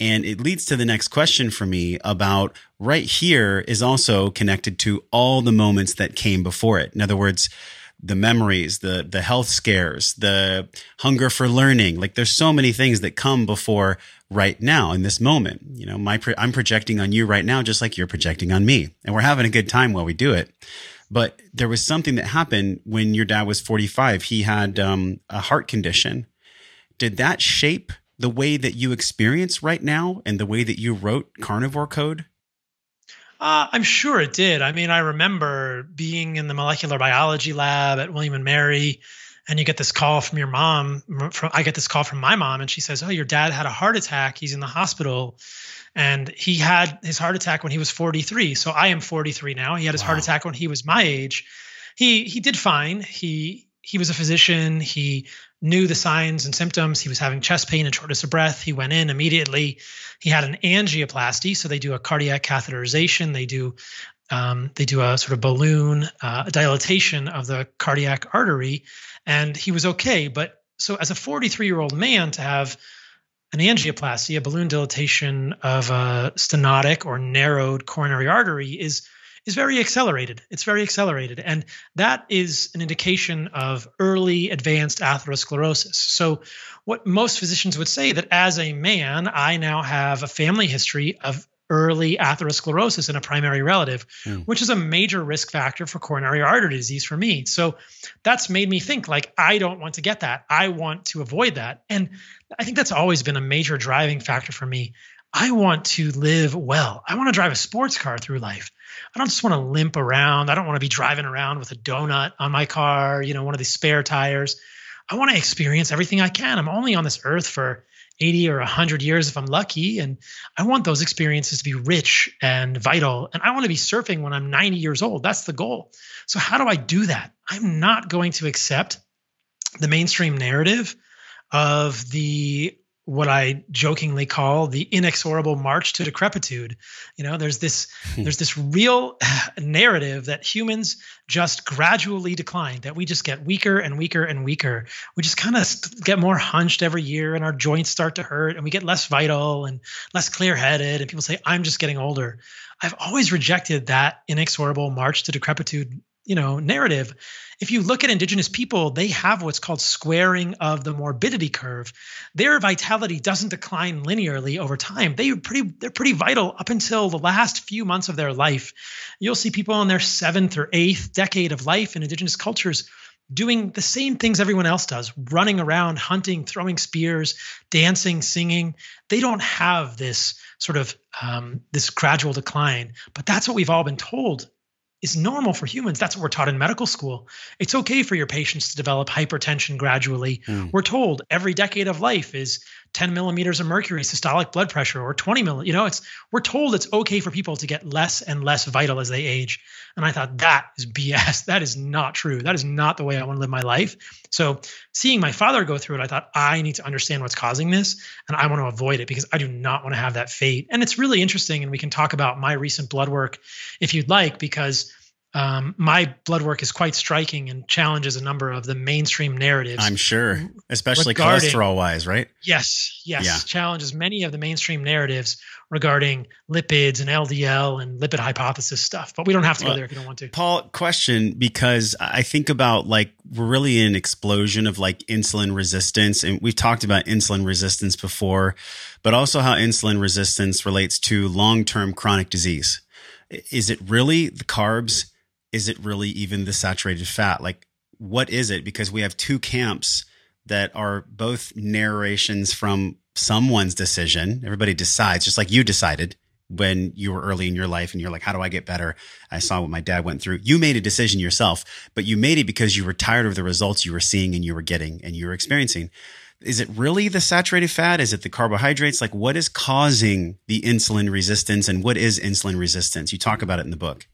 And it leads to the next question for me about right here is also connected to all the moments that came before it. In other words, the memories, the health scares, the hunger for learning. Like, there's so many things that come before right now in this moment. You know, I'm projecting on you right now, just like you're projecting on me. And we're having a good time while we do it. But there was something that happened when your dad was 45. He had a heart condition. Did that shape the way that you experience right now and the way that you wrote Carnivore Code? I'm sure it did. I mean, I remember being in the molecular biology lab at William and Mary, and you get this call from your mom. I get this call from my mom, and she says, oh, your dad had a heart attack. He's in the hospital. And he had his heart attack when he was 43. So I am 43 now. He had his Wow. heart attack when he was my age. He did fine. He was a physician. He knew the signs and symptoms. He was having chest pain and shortness of breath. He went in immediately. He had an angioplasty. So they do a cardiac catheterization. They do a sort of balloon dilatation of the cardiac artery. And he was okay. But so as a 43-year-old man to have an angioplasty, a balloon dilatation of a stenotic or narrowed coronary artery is very accelerated. It's very accelerated. And that is an indication of early advanced atherosclerosis. So what most physicians would say that as a man, I now have a family history of early atherosclerosis in a primary relative, which is a major risk factor for coronary artery disease for me. So that's made me think, like, I don't want to get that. I want to avoid that. And I think that's always been a major driving factor for me. I want to live well. I want to drive a sports car through life. I don't just want to limp around. I don't want to be driving around with a donut on my car, you know, one of these spare tires. I want to experience everything I can. I'm only on this earth for 80 or 100 years if I'm lucky. And I want those experiences to be rich and vital. And I want to be surfing when I'm 90 years old. That's the goal. So how do I do that? I'm not going to accept the mainstream narrative of the what I jokingly call the inexorable march to decrepitude. You know, there's this real narrative that humans just gradually decline, that we just get weaker and weaker and weaker. We just kind of get more hunched every year and our joints start to hurt and we get less vital and less clear-headed. And people say, I'm just getting older. I've always rejected that inexorable march to decrepitude, you know, narrative. If you look at indigenous people, they have what's called squaring of the morbidity curve. Their vitality doesn't decline linearly over time. They're pretty vital up until the last few months of their life. You'll see people in their 7th or 8th decade of life in indigenous cultures doing the same things everyone else does, running around, hunting, throwing spears, dancing, singing. They don't have this sort of this gradual decline, but that's what we've all been told is normal for humans. That's what we're taught in medical school. It's okay for your patients to develop hypertension gradually. We're told every decade of life is 10 millimeters of mercury systolic blood pressure, or 20 millimeters. You know, we're told it's okay for people to get less and less vital as they age. And I thought, that is BS. That is not true. That is not the way I want to live my life. So seeing my father go through it, I thought, I need to understand what's causing this, and I want to avoid it because I do not want to have that fate. And it's really interesting, and we can talk about my recent blood work if you'd like, because my blood work is quite striking and challenges a number of the mainstream narratives. I'm sure, especially cholesterol-wise, right? Yes. Yeah. Challenges many of the mainstream narratives regarding lipids and LDL and lipid hypothesis stuff. But we don't have to go there if you don't want to. Paul, question, because I think about, like, we're really in an explosion of, like, insulin resistance. And we've talked about insulin resistance before, but also how insulin resistance relates to long-term chronic disease. Is it really the carbs? Is it really even the saturated fat? Like, what is it? Because we have two camps that are both narrations from someone's decision. Everybody decides, just like you decided when you were early in your life and you're like, how do I get better? I saw what my dad went through. You made a decision yourself, but you made it because you were tired of the results you were seeing and you were getting and you were experiencing. Is it really the saturated fat? Is it the carbohydrates? Like, what is causing the insulin resistance, and what is insulin resistance? You talk about it in the book.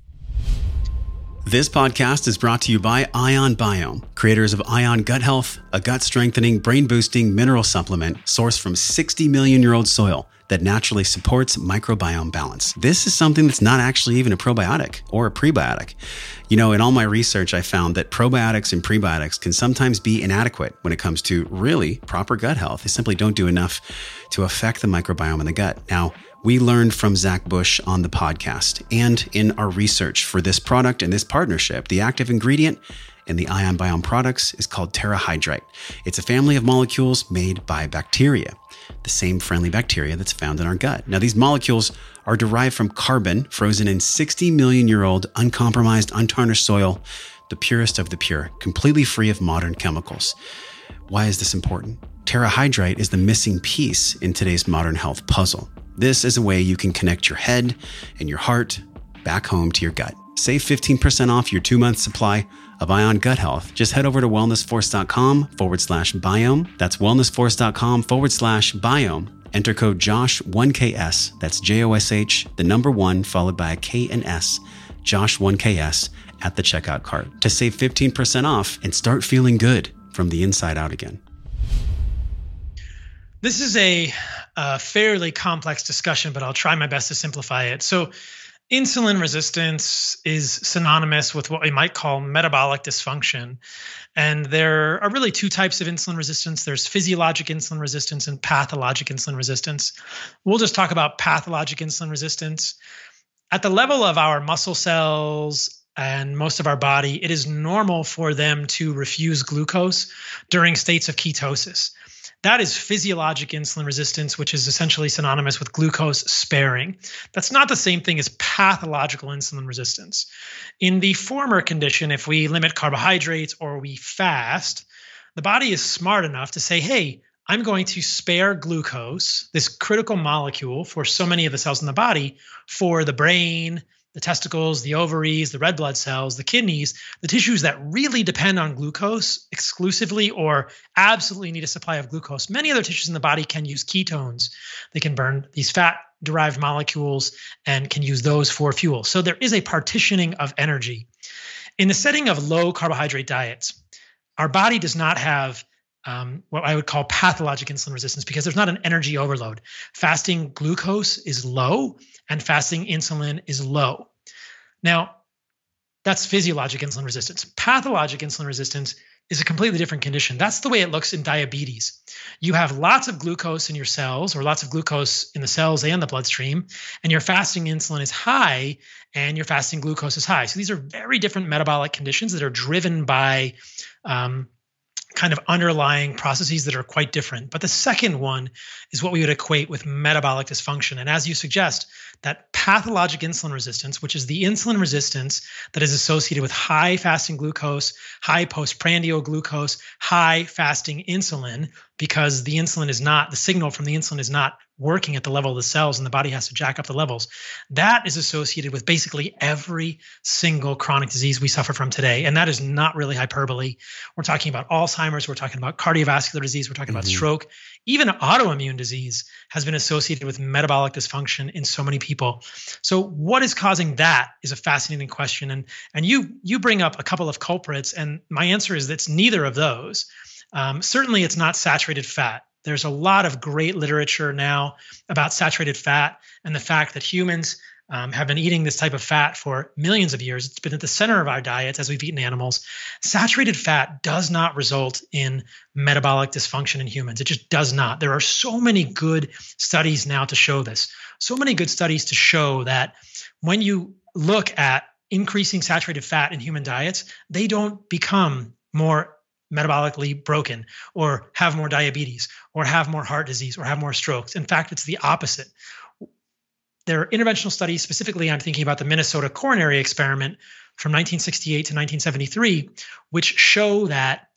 This podcast is brought to you by Ion Biome, creators of Ion Gut Health, a gut-strengthening, brain-boosting mineral supplement sourced from 60 million-year-old soil that naturally supports microbiome balance. This is something that's not actually even a probiotic or a prebiotic. You know, in all my research, I found that probiotics and prebiotics can sometimes be inadequate when it comes to really proper gut health. They simply don't do enough to affect the microbiome in the gut. Now, we learned from Zach Bush on the podcast and in our research for this product and this partnership, the active ingredient in the Ion Biome products is called TerraHydrite. It's a family of molecules made by bacteria, the same friendly bacteria that's found in our gut. Now, these molecules are derived from carbon frozen in 60 million-year-old uncompromised, untarnished soil, the purest of the pure, completely free of modern chemicals. Why is this important? TerraHydrite is the missing piece in today's modern health puzzle. This is a way you can connect your head and your heart back home to your gut. Save 15% off your 2-month supply of Ion Gut Health. Just head over to wellnessforce.com/biome. That's wellnessforce.com/biome. Enter code JOSH1KS. That's JOSH, the number 1 followed by a K and S, JOSH1KS at the checkout cart to save 15% off and start feeling good from the inside out again. This is a fairly complex discussion, but I'll try my best to simplify it. So insulin resistance is synonymous with what we might call metabolic dysfunction. And there are really two types of insulin resistance. There's physiologic insulin resistance and pathologic insulin resistance. We'll just talk about pathologic insulin resistance. At the level of our muscle cells and most of our body, it is normal for them to refuse glucose during states of ketosis. That is physiologic insulin resistance, which is essentially synonymous with glucose sparing. That's not the same thing as pathological insulin resistance. In the former condition, if we limit carbohydrates or we fast, the body is smart enough to say, hey, I'm going to spare glucose, this critical molecule for so many of the cells in the body, for the brain, the testicles, the ovaries, the red blood cells, the kidneys, the tissues that really depend on glucose exclusively or absolutely need a supply of glucose. Many other tissues in the body can use ketones. They can burn these fat-derived molecules and can use those for fuel. So there is a partitioning of energy. In the setting of low carbohydrate diets, our body does not have what I would call pathologic insulin resistance because there's not an energy overload. Fasting glucose is low and fasting insulin is low. Now, that's physiologic insulin resistance. Pathologic insulin resistance is a completely different condition. That's the way it looks in diabetes. You have lots of glucose in your cells or lots of glucose in the cells and the bloodstream, and your fasting insulin is high and your fasting glucose is high. So these are very different metabolic conditions that are driven by kind of underlying processes that are quite different. But the second one is what we would equate with metabolic dysfunction. And as you suggest, that pathologic insulin resistance, which is the insulin resistance that is associated with high fasting glucose, high postprandial glucose, high fasting insulin, because the insulin is not, the signal from the insulin is not working at the level of the cells and the body has to jack up the levels. That is associated with basically every single chronic disease we suffer from today. And that is not really hyperbole. We're talking about Alzheimer's. We're talking about cardiovascular disease. We're talking about stroke. Even autoimmune disease has been associated with metabolic dysfunction in so many people. So what is causing that is a fascinating question. And you bring up a couple of culprits, and my answer is that it's neither of those. Certainly it's not saturated fat. There's a lot of great literature now about saturated fat and the fact that humans have been eating this type of fat for millions of years. It's been at the center of our diets as we've eaten animals. Saturated fat does not result in metabolic dysfunction in humans. It just does not. There are so many good studies now to show this. So many good studies to show that when you look at increasing saturated fat in human diets, they don't become more metabolically broken or have more diabetes or have more heart disease or have more strokes. In fact, it's the opposite. There are interventional studies, specifically I'm thinking about the Minnesota Coronary Experiment from 1968 to 1973, which show that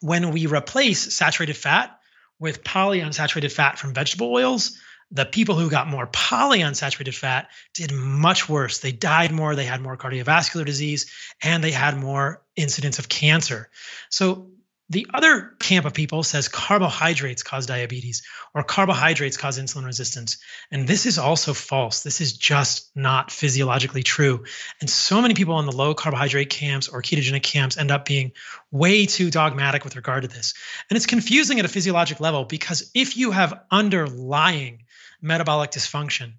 when we replace saturated fat with polyunsaturated fat from vegetable oils, the people who got more polyunsaturated fat did much worse. They died more, they had more cardiovascular disease, and they had more incidence of cancer. So the other camp of people says carbohydrates cause diabetes or carbohydrates cause insulin resistance. And this is also false. This is just not physiologically true. And so many people in the low carbohydrate camps or ketogenic camps end up being way too dogmatic with regard to this. And it's confusing at a physiologic level because if you have underlying metabolic dysfunction,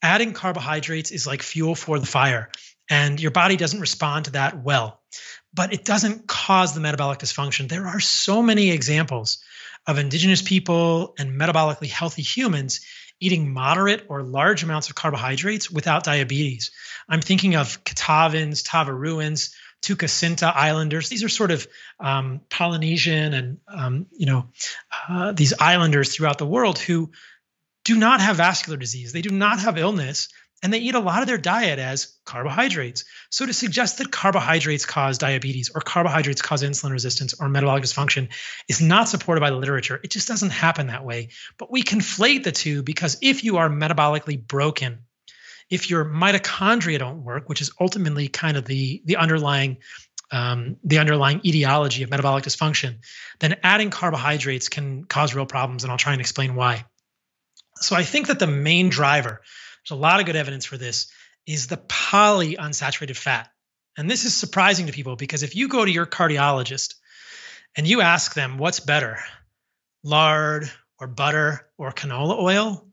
adding carbohydrates is like fuel for the fire, and your body doesn't respond to that well, but it doesn't cause the metabolic dysfunction. There are so many examples of indigenous people and metabolically healthy humans eating moderate or large amounts of carbohydrates without diabetes. I'm thinking of Kitavans, Tuvaluans, Tukasinta Islanders. These are sort of Polynesian and these islanders throughout the world who do not have vascular disease. They do not have illness, and they eat a lot of their diet as carbohydrates. So to suggest that carbohydrates cause diabetes or carbohydrates cause insulin resistance or metabolic dysfunction is not supported by the literature. It just doesn't happen that way. But we conflate the two because if you are metabolically broken, if your mitochondria don't work, which is ultimately kind of the underlying etiology of metabolic dysfunction, then adding carbohydrates can cause real problems, and I'll try and explain why. So I think that the main driver, there's a lot of good evidence for this, is the polyunsaturated fat. And this is surprising to people because if you go to your cardiologist and you ask them what's better, lard or butter or canola oil,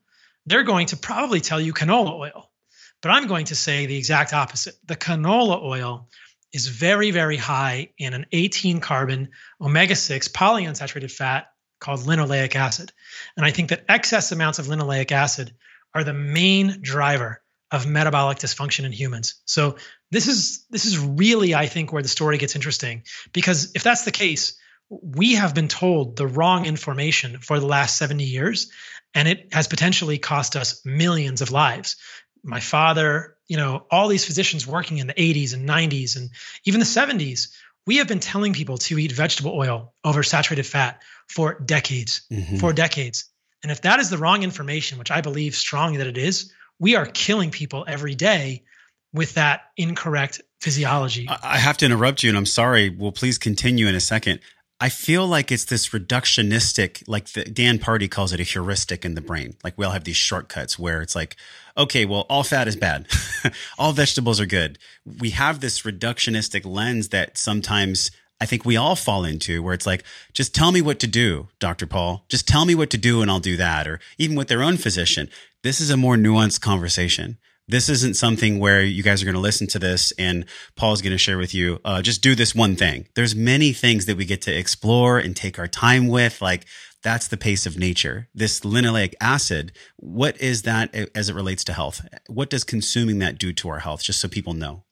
they're going to probably tell you canola oil. But I'm going to say the exact opposite. The canola oil is very, very high in an 18-carbon omega-6 polyunsaturated fat called linoleic acid. And I think that excess amounts of linoleic acid are the main driver of metabolic dysfunction in humans. So this is really, I think, where the story gets interesting, because if that's the case, we have been told the wrong information for the last 70 years, and it has potentially cost us millions of lives. My father, all these physicians working in the 80s and 90s and even the 70s, we have been telling people to eat vegetable oil over saturated fat for decades, And if that is the wrong information, which I believe strongly that it is, we are killing people every day with that incorrect physiology. I have to interrupt you, and I'm sorry. We'll please continue in a second. I feel like it's this reductionistic, like the Dan Party calls it a heuristic in the brain. Like we all have these shortcuts where it's like, okay, well, all fat is bad. All vegetables are good. We have this reductionistic lens that sometimes I think we all fall into where it's like, just tell me what to do, Dr. Paul. Just tell me what to do and I'll do that. Or even with their own physician. This is a more nuanced conversation. This isn't something where you guys are going to listen to this and Paul's going to share with you, just do this one thing. There's many things that we get to explore and take our time with. Like that's the pace of nature. This linoleic acid, what is that as it relates to health? What does consuming that do to our health? Just so people know.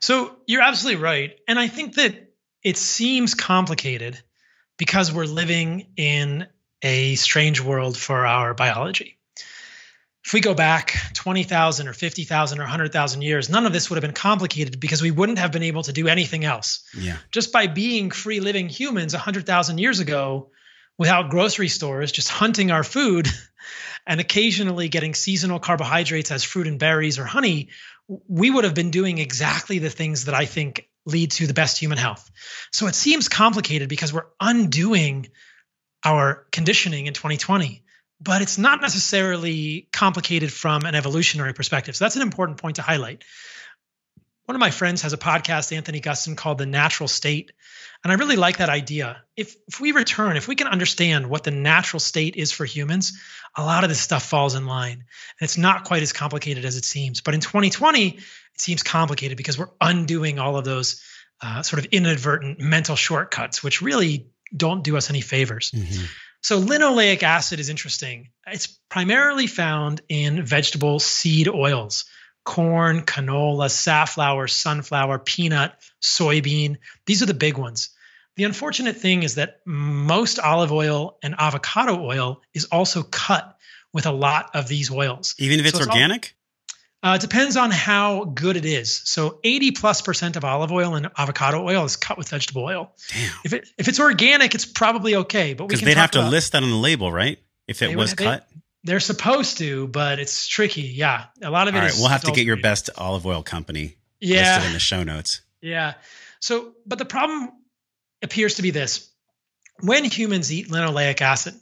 So you're absolutely right. And I think that it seems complicated because we're living in a strange world for our biology. If we go back 20,000 or 50,000 or 100,000 years, none of this would have been complicated because we wouldn't have been able to do anything else. Yeah. Just by being free living humans 100,000 years ago without grocery stores, just hunting our food and occasionally getting seasonal carbohydrates as fruit and berries or honey, we would have been doing exactly the things that I think lead to the best human health. So it seems complicated because we're undoing our conditioning in 2020. But it's not necessarily complicated from an evolutionary perspective. So that's an important point to highlight. One of my friends has a podcast, Anthony Gustin, called The Natural State. And I really like that idea. If we can understand what the natural state is for humans, a lot of this stuff falls in line. And it's not quite as complicated as it seems. But in 2020, it seems complicated because we're undoing all of those sort of inadvertent mental shortcuts, which really don't do us any favors. Mm-hmm. So linoleic acid is interesting. It's primarily found in vegetable seed oils, corn, canola, safflower, sunflower, peanut, soybean. These are the big ones. The unfortunate thing is that most olive oil and avocado oil is also cut with a lot of these oils. Even if it's organic? It depends on how good it is. So 80+% of olive oil and avocado oil is cut with vegetable oil. Damn. If it's organic, it's probably okay. But because they'd have to list that on the label, right? If it was cut? They're supposed to, but it's tricky. Yeah. A lot of it is. All right. We'll have to get your best olive oil company listed in the show notes. Yeah. So, but the problem appears to be this. When humans eat linoleic acid,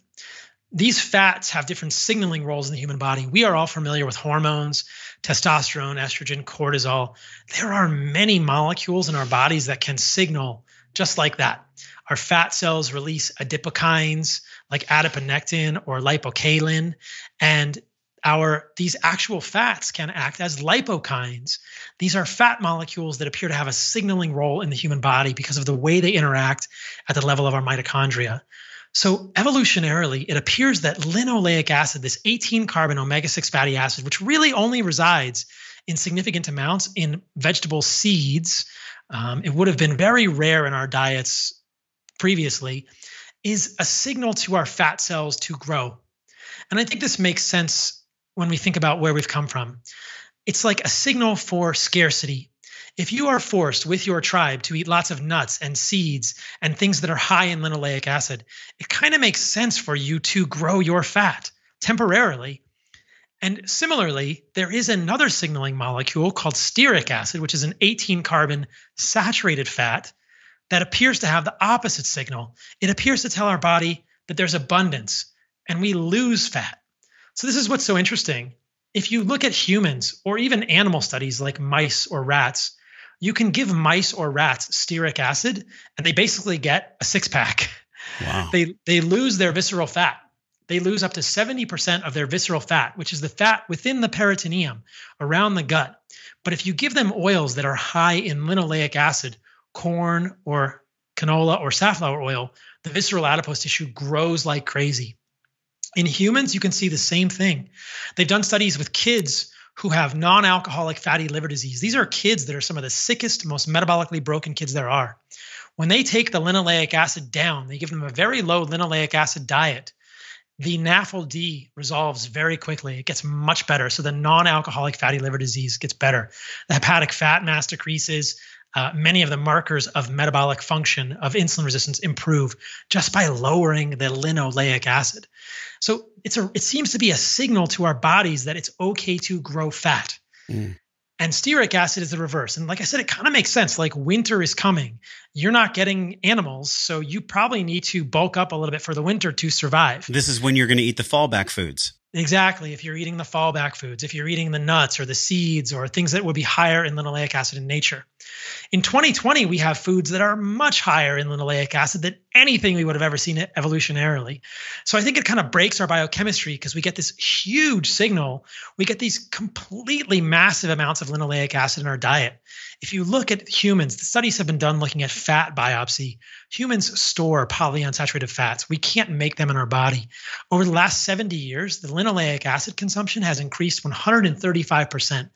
these fats have different signaling roles in the human body. We are all familiar with hormones, testosterone, estrogen, cortisol. There are many molecules in our bodies that can signal just like that. Our fat cells release adipokines like adiponectin or lipocalin, and these actual fats can act as lipokines. These are fat molecules that appear to have a signaling role in the human body because of the way they interact at the level of our mitochondria. So evolutionarily, it appears that linoleic acid, this 18-carbon omega-6 fatty acid, which really only resides in significant amounts in vegetable seeds, it would have been very rare in our diets previously, is a signal to our fat cells to grow. And I think this makes sense when we think about where we've come from. It's like a signal for scarcity. If you are forced with your tribe to eat lots of nuts and seeds and things that are high in linoleic acid, it kind of makes sense for you to grow your fat temporarily. And similarly, there is another signaling molecule called stearic acid, which is an 18-carbon saturated fat that appears to have the opposite signal. It appears to tell our body that there's abundance and we lose fat. So this is what's so interesting. If you look at humans or even animal studies like mice or rats, you can give mice or rats stearic acid, and they basically get a six-pack. Wow. They lose their visceral fat. They lose up to 70% of their visceral fat, which is the fat within the peritoneum, around the gut. But if you give them oils that are high in linoleic acid, corn or canola or safflower oil, the visceral adipose tissue grows like crazy. In humans, you can see the same thing. They've done studies with kids who have non-alcoholic fatty liver disease. These are kids that are some of the sickest, most metabolically broken kids there are. When they take the linoleic acid down, they give them a very low linoleic acid diet, the NAFLD resolves very quickly. It gets much better. So the non-alcoholic fatty liver disease gets better. The hepatic fat mass decreases. Many of the markers of metabolic function of insulin resistance improve just by lowering the linoleic acid. So it seems to be a signal to our bodies that it's okay to grow fat. Mm. And stearic acid is the reverse. And like I said, it kind of makes sense. Like winter is coming. You're not getting animals, so you probably need to bulk up a little bit for the winter to survive. This is when you're going to eat the fallback foods. Exactly. If you're eating the fallback foods, if you're eating the nuts or the seeds or things that would be higher in linoleic acid in nature. In 2020, we have foods that are much higher in linoleic acid than anything we would have ever seen evolutionarily. So I think it kind of breaks our biochemistry because we get this huge signal. We get these completely massive amounts of linoleic acid in our diet. If you look at humans, the studies have been done looking at fat biopsy. Humans store polyunsaturated fats. We can't make them in our body. Over the last 70 years, the linoleic acid consumption has increased 135%.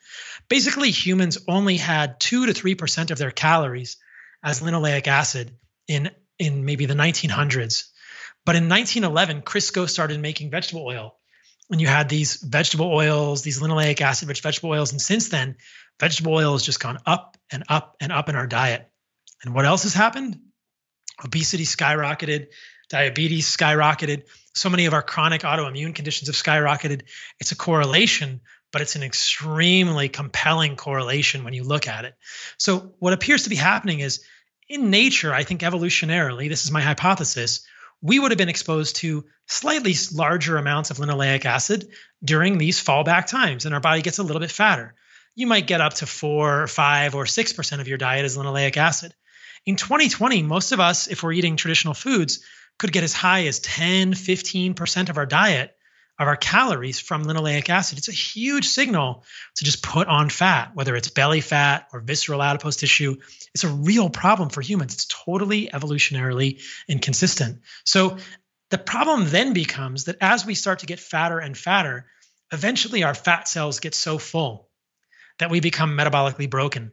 Basically, humans only had 2 to 3% of their calories as linoleic acid in maybe the 1900s. But in 1911, Crisco started making vegetable oil. And you had these vegetable oils, these linoleic acid-rich vegetable oils. And since then, vegetable oil has just gone up and up and up in our diet. And what else has happened? Obesity skyrocketed, diabetes skyrocketed. So many of our chronic autoimmune conditions have skyrocketed. It's a correlation, but it's an extremely compelling correlation when you look at it. So what appears to be happening is in nature, I think evolutionarily, this is my hypothesis, we would have been exposed to slightly larger amounts of linoleic acid during these fallback times, and our body gets a little bit fatter. You might get up to 4 or 5 or 6% of your diet as linoleic acid. In 2020, most of us, if we're eating traditional foods, could get as high as 10, 15% of our diet, of our calories from linoleic acid. It's a huge signal to just put on fat, whether it's belly fat or visceral adipose tissue. It's a real problem for humans. It's totally evolutionarily inconsistent. So the problem then becomes that as we start to get fatter and fatter, eventually our fat cells get so full that we become metabolically broken.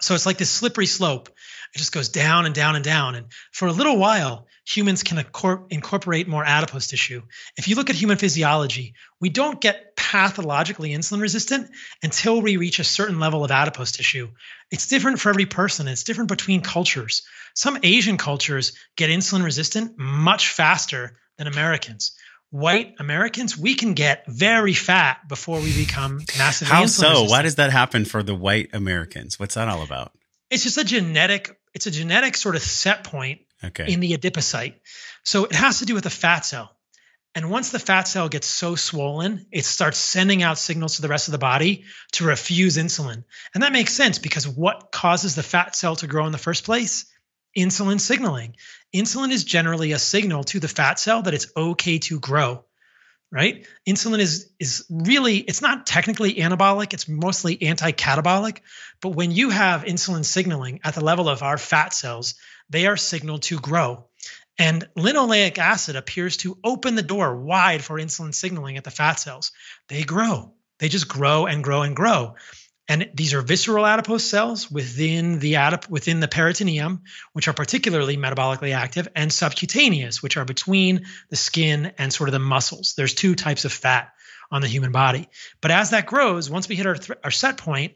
So it's like this slippery slope. It just goes down and down and down. And for a little while, humans can incorporate more adipose tissue. If you look at human physiology, we don't get pathologically insulin resistant until we reach a certain level of adipose tissue. It's different for every person. It's different between cultures. Some Asian cultures get insulin resistant much faster than Americans. White Americans, we can get very fat before we become massively insulin resistant. How so? Why does that happen for the white Americans? What's that all about? It's just a genetic sort of set point in the adipocyte. So it has to do with the fat cell. And once the fat cell gets so swollen, it starts sending out signals to the rest of the body to refuse insulin. And that makes sense because what causes the fat cell to grow in the first place? Insulin signaling. Insulin is generally a signal to the fat cell that it's okay to grow, right? Insulin is really, it's not technically anabolic. It's mostly anti-catabolic. But when you have insulin signaling at the level of our fat cells, they are signaled to grow. And linoleic acid appears to open the door wide for insulin signaling at the fat cells. They grow. They just grow and grow and grow. And these are visceral adipose cells within the peritoneum, which are particularly metabolically active, and subcutaneous, which are between the skin and sort of the muscles. There's two types of fat on the human body. But as that grows, once we hit our set point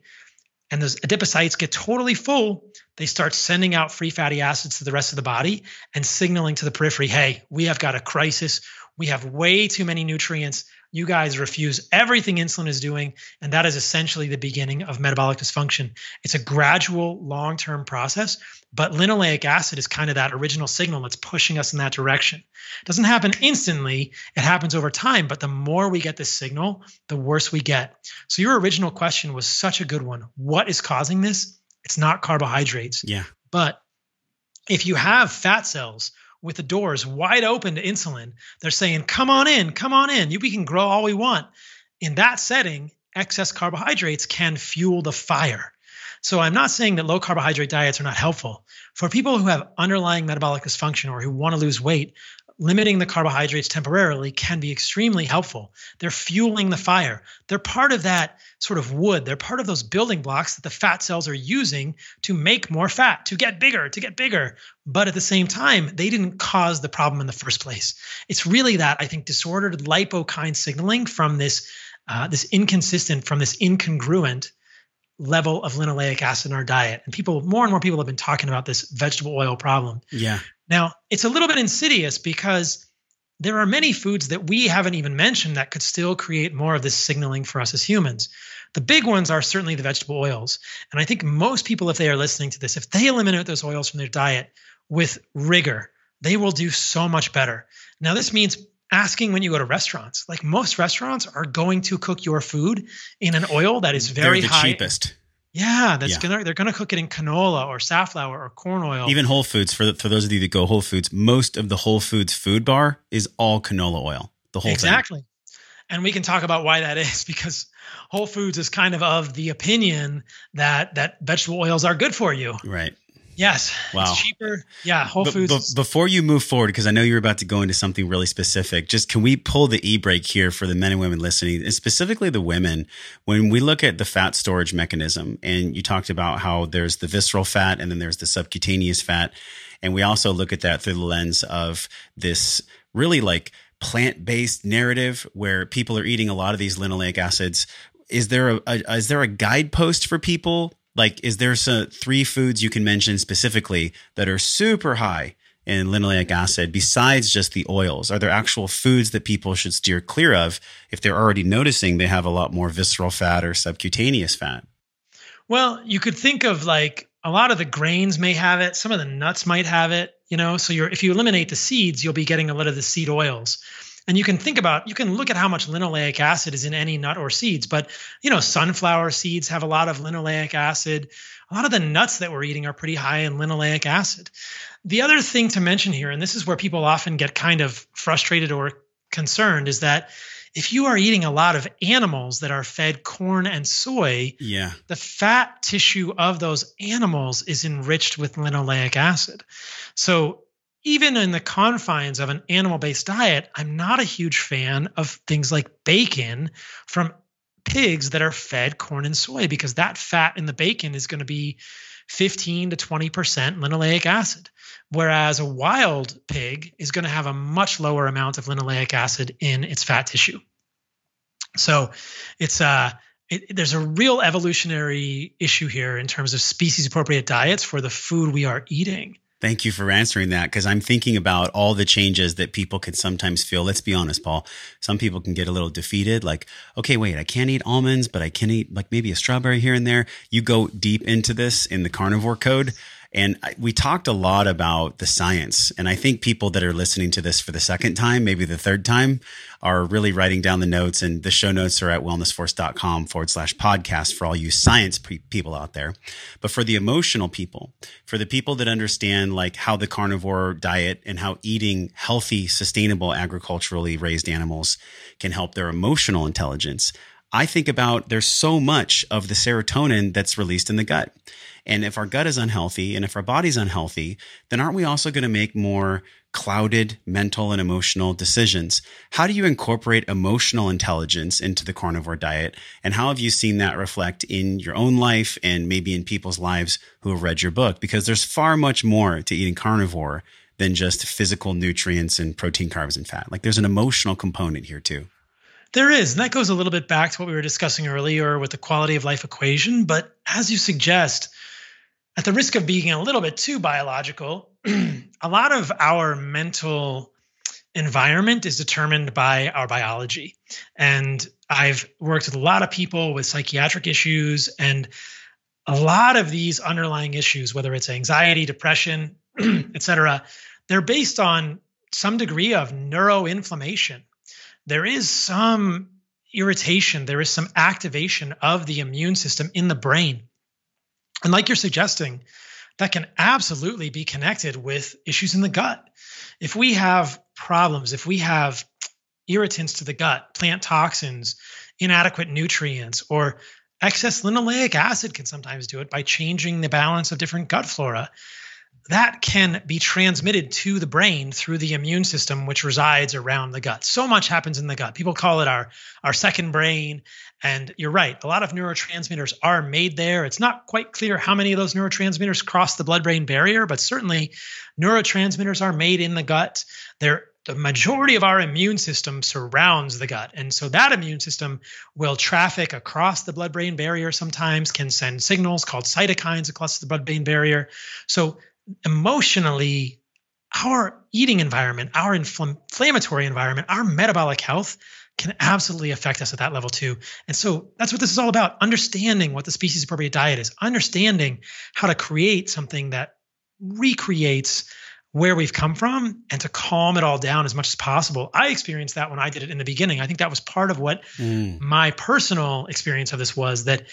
and those adipocytes get totally full, they start sending out free fatty acids to the rest of the body and signaling to the periphery, hey, we have got a crisis. We have way too many nutrients. You guys refuse everything insulin is doing, and that is essentially the beginning of metabolic dysfunction. It's a gradual, long-term process, but linoleic acid is kind of that original signal that's pushing us in that direction. It doesn't happen instantly. It happens over time, but the more we get this signal, the worse we get. So your original question was such a good one. What is causing this? It's not carbohydrates. Yeah. But if you have fat cells with the doors wide open to insulin, they're saying, come on in, we can grow all we want. In that setting, excess carbohydrates can fuel the fire. So I'm not saying that low carbohydrate diets are not helpful. For people who have underlying metabolic dysfunction or who want to lose weight, limiting the carbohydrates temporarily can be extremely helpful. They're fueling the fire. They're part of that sort of wood. They're part of those building blocks that the fat cells are using to make more fat, to get bigger. But at the same time, they didn't cause the problem in the first place. It's really that, I think, disordered lipokine signaling from this incongruent level of linoleic acid in our diet. And more and more people have been talking about this vegetable oil problem. Yeah. Now, it's a little bit insidious because there are many foods that we haven't even mentioned that could still create more of this signaling for us as humans. The big ones are certainly the vegetable oils. And I think most people, if they are listening to this, if they eliminate those oils from their diet with rigor, they will do so much better. Now, this means asking when you go to restaurants. Like, most restaurants are going to cook your food in an oil that is very high. They're the cheapest. Yeah, they're going to cook it in canola or safflower or corn oil. Even Whole Foods, for those of you that go Whole Foods, most of the Whole Foods food bar is all canola oil. The whole thing. Exactly. And we can talk about why that is, because Whole Foods is kind of the opinion that vegetable oils are good for you. Right. Yes. Wow. It's cheaper. Yeah. Whole Foods. Before you move forward, because I know you're about to go into something really specific, just can we pull the e-break here for the men and women listening, and specifically the women, when we look at the fat storage mechanism, and you talked about how there's the visceral fat and then there's the subcutaneous fat. And we also look at that through the lens of this really like plant-based narrative where people are eating a lot of these linoleic acids. Is there a guidepost for people? Like, is there three foods you can mention specifically that are super high in linoleic acid besides just the oils? Are there actual foods that people should steer clear of if they're already noticing they have a lot more visceral fat or subcutaneous fat? Well, you could think of like a lot of the grains may have it. Some of the nuts might have it, so if you eliminate the seeds, you'll be getting a lot of the seed oils. And you can look at how much linoleic acid is in any nut or seeds, but sunflower seeds have a lot of linoleic acid. A lot of the nuts that we're eating are pretty high in linoleic acid. The other thing to mention here, and this is where people often get kind of frustrated or concerned, is that if you are eating a lot of animals that are fed corn and soy, the fat tissue of those animals is enriched with linoleic acid. So even in the confines of an animal-based diet, I'm not a huge fan of things like bacon from pigs that are fed corn and soy, because that fat in the bacon is going to be 15 to 20% linoleic acid, whereas a wild pig is going to have a much lower amount of linoleic acid in its fat tissue. So there's a real evolutionary issue here in terms of species-appropriate diets for the food we are eating. Thank you for answering that, because I'm thinking about all the changes that people can sometimes feel. Let's be honest, Paul. Some people can get a little defeated, like, okay, wait, I can't eat almonds, but I can eat like maybe a strawberry here and there. You go deep into this in the Carnivore Code. And we talked a lot about the science. And I think people that are listening to this for the second time, maybe the third time, are really writing down the notes. And the show notes are at wellnessforce.com/podcast for all you science people out there. But for the emotional people, for the people that understand like how the carnivore diet and how eating healthy, sustainable, agriculturally raised animals can help their emotional intelligence, I think about there's so much of the serotonin that's released in the gut. And if our gut is unhealthy and if our body's unhealthy, then aren't we also going to make more clouded mental and emotional decisions? How do you incorporate emotional intelligence into the carnivore diet? And how have you seen that reflect in your own life and maybe in people's lives who have read your book? Because there's far much more to eating carnivore than just physical nutrients and protein, carbs, and fat. Like, there's an emotional component here too. There is, and that goes a little bit back to what we were discussing earlier with the quality of life equation. But as you suggest, at the risk of being a little bit too biological, a lot of our mental environment is determined by our biology. And I've worked with a lot of people with psychiatric issues, and a lot of these underlying issues, whether it's anxiety, depression, et cetera, they're based on some degree of neuroinflammation. There is some irritation. There is some activation of the immune system in the brain. And like you're suggesting, that can absolutely be connected with issues in the gut. If we have problems, if we have irritants to the gut, plant toxins, inadequate nutrients, or excess linoleic acid can sometimes do it by changing the balance of different gut flora. that can be transmitted to the brain through the immune system, which resides around the gut. So much happens in the gut. People call it our second brain. And you're right. A lot of neurotransmitters are made there. It's not quite clear how many of those neurotransmitters cross the blood-brain barrier, but certainly neurotransmitters are made in the gut. The majority of our immune system surrounds the gut. And so that immune system will traffic across the blood-brain barrier sometimes, can send signals called cytokines across the blood-brain barrier. So emotionally, our eating environment, our inflammatory environment, our metabolic health can absolutely affect us at that level too. And so that's what this is all about, understanding what the species-appropriate diet is, understanding how to create something that recreates where we've come from and to calm it all down as much as possible. I experienced that when I did it in the beginning. I think that was part of what my personal experience of this was, that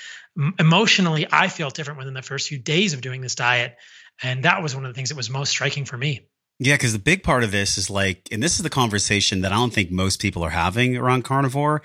emotionally I felt different within the first few days of doing this diet. And that was one of the things that was most striking for me. Yeah, because the big part of this is like, and this is the conversation that I don't think most people are having around carnivore,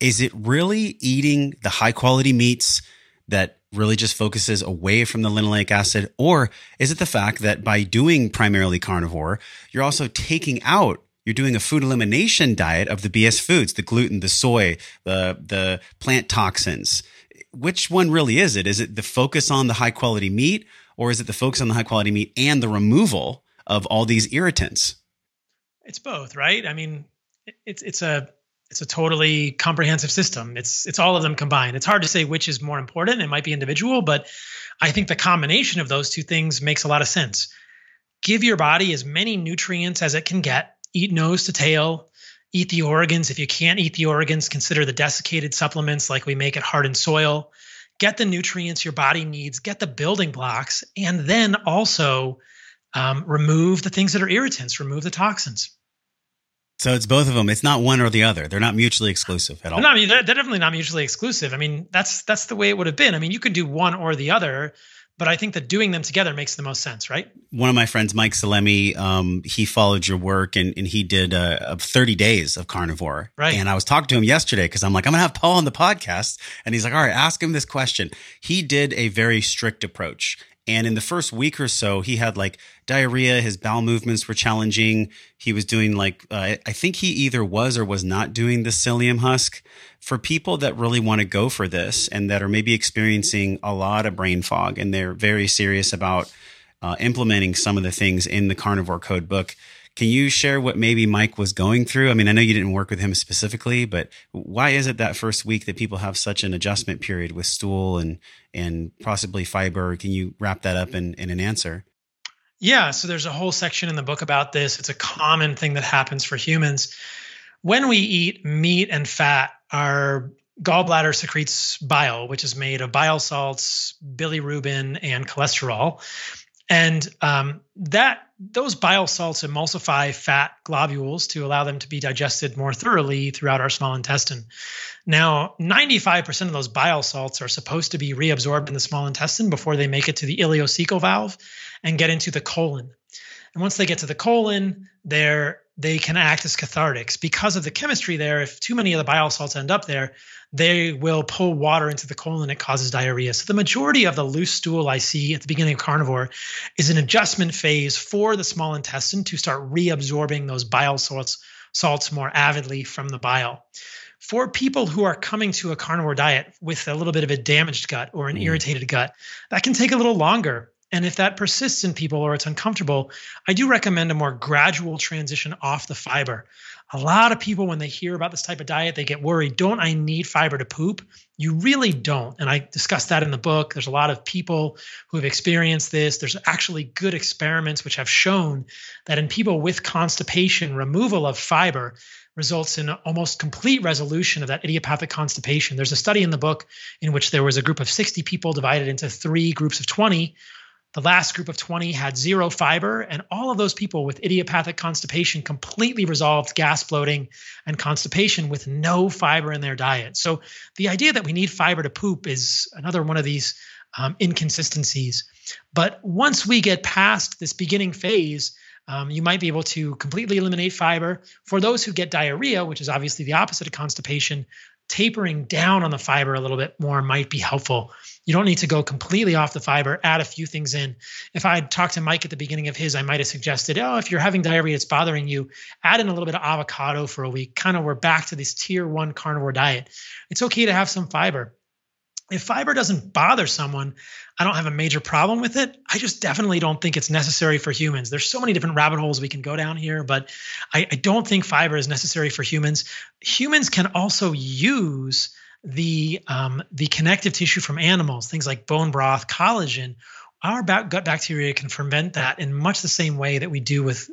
is it really eating the high quality meats that really just focuses away from the linoleic acid? Or is it the fact that by doing primarily carnivore, you're also taking out, you're doing a food elimination diet of the BS foods, the gluten, the soy, the plant toxins? Which one really is it? Is it the focus on the high quality meat, or is it the focus on the high quality meat and the removal of all these irritants? It's both, right? I mean, it's a totally comprehensive system. It's all of them combined. It's hard to say which is more important. It might be individual, but I think the combination of those two things makes a lot of sense. Give your body as many nutrients as it can get. Eat nose to tail. Eat the organs. If you can't eat the organs, consider the desiccated supplements like we make at Heart and Soil. Get the nutrients your body needs. Get the building blocks. And then also remove the things that are irritants. Remove the toxins. So it's both of them. It's not one or the other. They're not mutually exclusive at all. No, I mean, they're definitely not mutually exclusive. I mean, that's the way it would have been. I mean, you could do one or the other, but I think that doing them together makes the most sense, right? One of my friends, Mike Salemi, he followed your work and he did 30 days of carnivore. Right. And I was talking to him yesterday because I'm like, I'm going to have Paul on the podcast. And he's like, all right, ask him this question. He did a very strict approach. And in the first week or so, he had like diarrhea, his bowel movements were challenging. He was doing like, I think he either was or was not doing the psyllium husk. For people that really want to go for this and that are maybe experiencing a lot of brain fog and they're very serious about implementing some of the things in the Carnivore Code book, can you share what maybe Mike was going through? I mean, I know you didn't work with him specifically, but why is it that first week that people have such an adjustment period with stool and possibly fiber? Can you wrap that up in an answer? Yeah. So there's a whole section in the book about this. It's a common thing that happens for humans. When we eat meat and fat, our gallbladder secretes bile, which is made of bile salts, bilirubin, and cholesterol. And those bile salts emulsify fat globules to allow them to be digested more thoroughly throughout our small intestine. Now, 95% of those bile salts are supposed to be reabsorbed in the small intestine before they make it to the ileocecal valve and get into the colon. And once they get to the colon, they can act as cathartics. Because of the chemistry there, if too many of the bile salts end up there, they will pull water into the colon. It causes diarrhea. So the majority of the loose stool I see at the beginning of carnivore is an adjustment phase for the small intestine to start reabsorbing those bile salts more avidly from the bile. For people who are coming to a carnivore diet with a little bit of a damaged gut or an irritated gut, that can take a little longer. And if that persists in people or it's uncomfortable, I do recommend a more gradual transition off the fiber. A lot of people, when they hear about this type of diet, they get worried. Don't I need fiber to poop? You really don't. And I discuss that in the book. There's a lot of people who have experienced this. There's actually good experiments which have shown that in people with constipation, removal of fiber results in almost complete resolution of that idiopathic constipation. There's a study in the book in which there was a group of 60 people divided into three groups of 20. The last group of 20 had zero fiber, and all of those people with idiopathic constipation completely resolved gas, bloating, and constipation with no fiber in their diet. So the idea that we need fiber to poop is another one of these inconsistencies. But once we get past this beginning phase, you might be able to completely eliminate fiber. For those who get diarrhea, which is obviously the opposite of constipation, tapering down on the fiber a little bit more might be helpful. You don't need to go completely off the fiber, add a few things in. If I had talked to Mike at the beginning of his, I might have suggested, oh, if you're having diarrhea, it's bothering you, add in a little bit of avocado for a week. Kind of we're back to this tier 1 carnivore diet. It's okay to have some fiber. If fiber doesn't bother someone, I don't have a major problem with it. I just definitely don't think it's necessary for humans. There's so many different rabbit holes we can go down here, but I don't think fiber is necessary for humans. Humans can also use the connective tissue from animals, things like bone broth, collagen. Our gut bacteria can ferment that in much the same way that we do with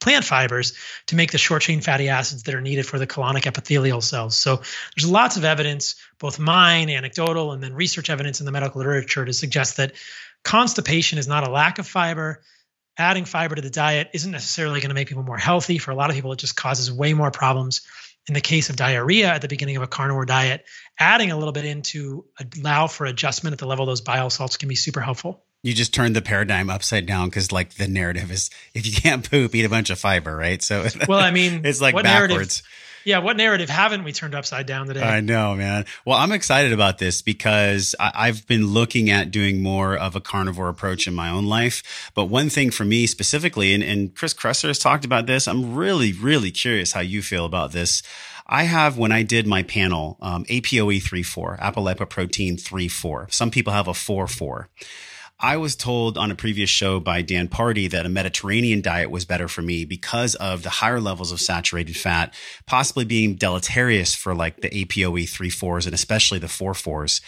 plant fibers to make the short-chain fatty acids that are needed for the colonic epithelial cells. So there's lots of evidence, both mine, anecdotal, and then research evidence in the medical literature to suggest that constipation is not a lack of fiber. Adding fiber to the diet isn't necessarily going to make people more healthy. For a lot of people, it just causes way more problems. In the case of diarrhea at the beginning of a carnivore diet, adding a little bit in to allow for adjustment at the level of those bile salts can be super helpful. You just turned the paradigm upside down because, like, the narrative is if you can't poop, eat a bunch of fiber, right? So, well, I mean, it's like backwards. Narrative, yeah, what narrative haven't we turned upside down today? I know, man. Well, I'm excited about this because I've been looking at doing more of a carnivore approach in my own life. But one thing for me specifically, and Chris Kresser has talked about this, I'm really, really curious how you feel about this. I have, when I did my panel, APOE 3-4, apolipoprotein 3-4. Some people have a 4-4. I was told on a previous show by Dan Party that a Mediterranean diet was better for me because of the higher levels of saturated fat, possibly being deleterious for like the APOE 3-4s and especially the 4-4s.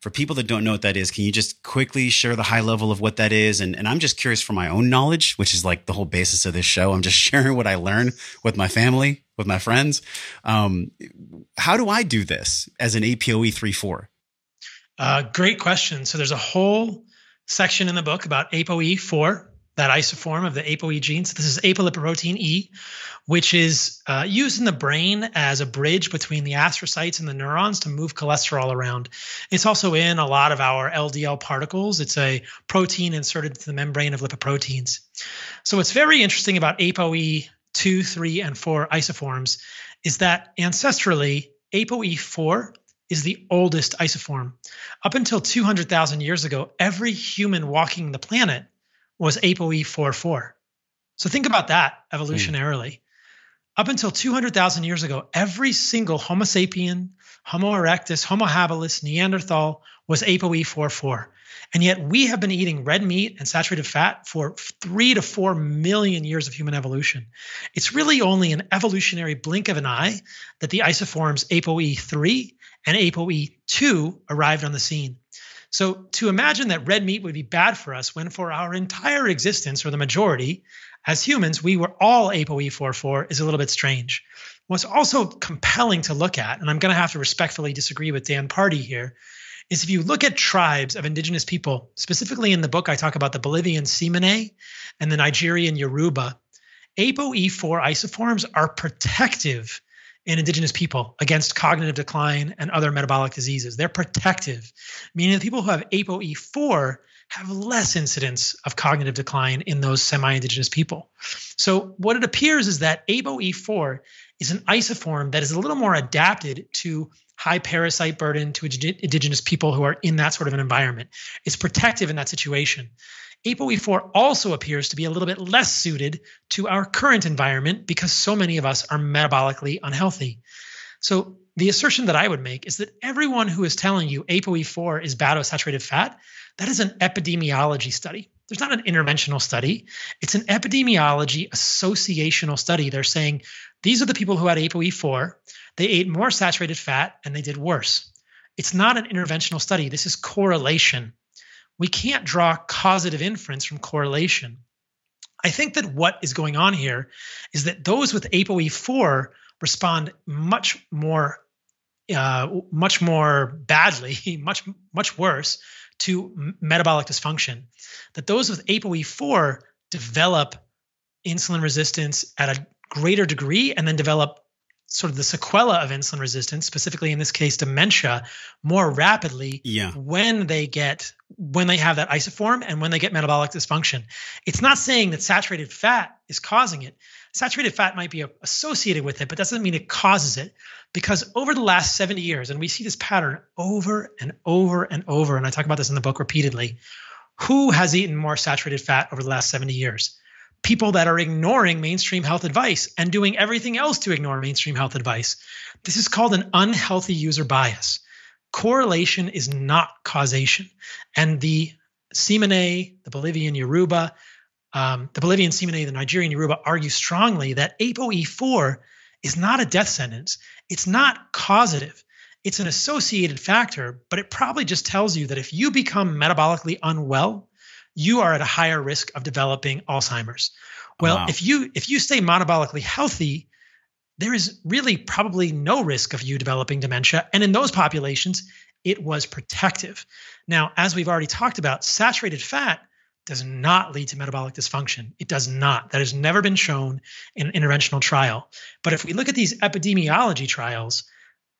For people that don't know what that is, can you just quickly share the high level of what that is? And I'm just curious for my own knowledge, which is like the whole basis of this show. I'm just sharing what I learn with my family, with my friends. How do I do this as an APOE 3-4? Great question. So there's a whole section in the book about APOE4, that isoform of the APOE genes. This is apolipoprotein E, which is used in the brain as a bridge between the astrocytes and the neurons to move cholesterol around. It's also in a lot of our LDL particles. It's a protein inserted to the membrane of lipoproteins. So what's very interesting about APOE2, 3, and 4 isoforms is that ancestrally, APOE4 is the oldest isoform. Up until 200,000 years ago, every human walking the planet was APOE4/4. So think about that evolutionarily. Up until 200,000 years ago, every single Homo sapien, Homo erectus, Homo habilis, Neanderthal was APOE4/4. And yet we have been eating red meat and saturated fat for 3 to 4 million years of human evolution. It's really only an evolutionary blink of an eye that the isoforms APOE3 and APOE2 arrived on the scene. So to imagine that red meat would be bad for us when for our entire existence, or the majority, as humans, we were all APOE4/4 is a little bit strange. What's also compelling to look at, and I'm going to have to respectfully disagree with Dan Party here, is if you look at tribes of indigenous people, specifically in the book, I talk about the Bolivian Simene and the Nigerian Yoruba, APOE4 isoforms are protective in indigenous people against cognitive decline and other metabolic diseases. They're protective, meaning the people who have APOE4 have less incidence of cognitive decline in those semi-indigenous people. So what it appears is that APOE4 is an isoform that is a little more adapted to high parasite burden to indigenous people who are in that sort of an environment. It's protective in that situation. APOE4 also appears to be a little bit less suited to our current environment because so many of us are metabolically unhealthy. So the assertion that I would make is that everyone who is telling you APOE4 is bad with saturated fat, that is an epidemiology study. There's not an interventional study. It's an epidemiology associational study. They're saying these are the people who had APOE4, they ate more saturated fat, and they did worse. It's not an interventional study. This is correlation. We can't draw causative inference from correlation. I think that what is going on here is that those with APOE4 respond much more badly, much worse to metabolic dysfunction. That those with APOE4 develop insulin resistance at a greater degree and then develop sort of the sequela of insulin resistance, specifically in this case, dementia, more rapidly when they have that isoform and when they get metabolic dysfunction. It's not saying that saturated fat is causing it. Saturated fat might be associated with it, but that doesn't mean it causes it, because over the last 70 years, and we see this pattern over and over and over, and I talk about this in the book repeatedly, who has eaten more saturated fat over the last 70 years? People that are ignoring mainstream health advice and doing everything else to ignore mainstream health advice. This is called an unhealthy user bias. Correlation is not causation. And the Simone, the Bolivian Yoruba, the Bolivian Simone, the Nigerian Yoruba argue strongly that ApoE4 is not a death sentence. It's not causative. It's an associated factor, but it probably just tells you that if you become metabolically unwell, you are at a higher risk of developing Alzheimer's. Well, if you stay metabolically healthy, there is really probably no risk of you developing dementia. And in those populations, it was protective. Now, as we've already talked about, saturated fat does not lead to metabolic dysfunction. It does not. That has never been shown in an interventional trial. But if we look at these epidemiology trials,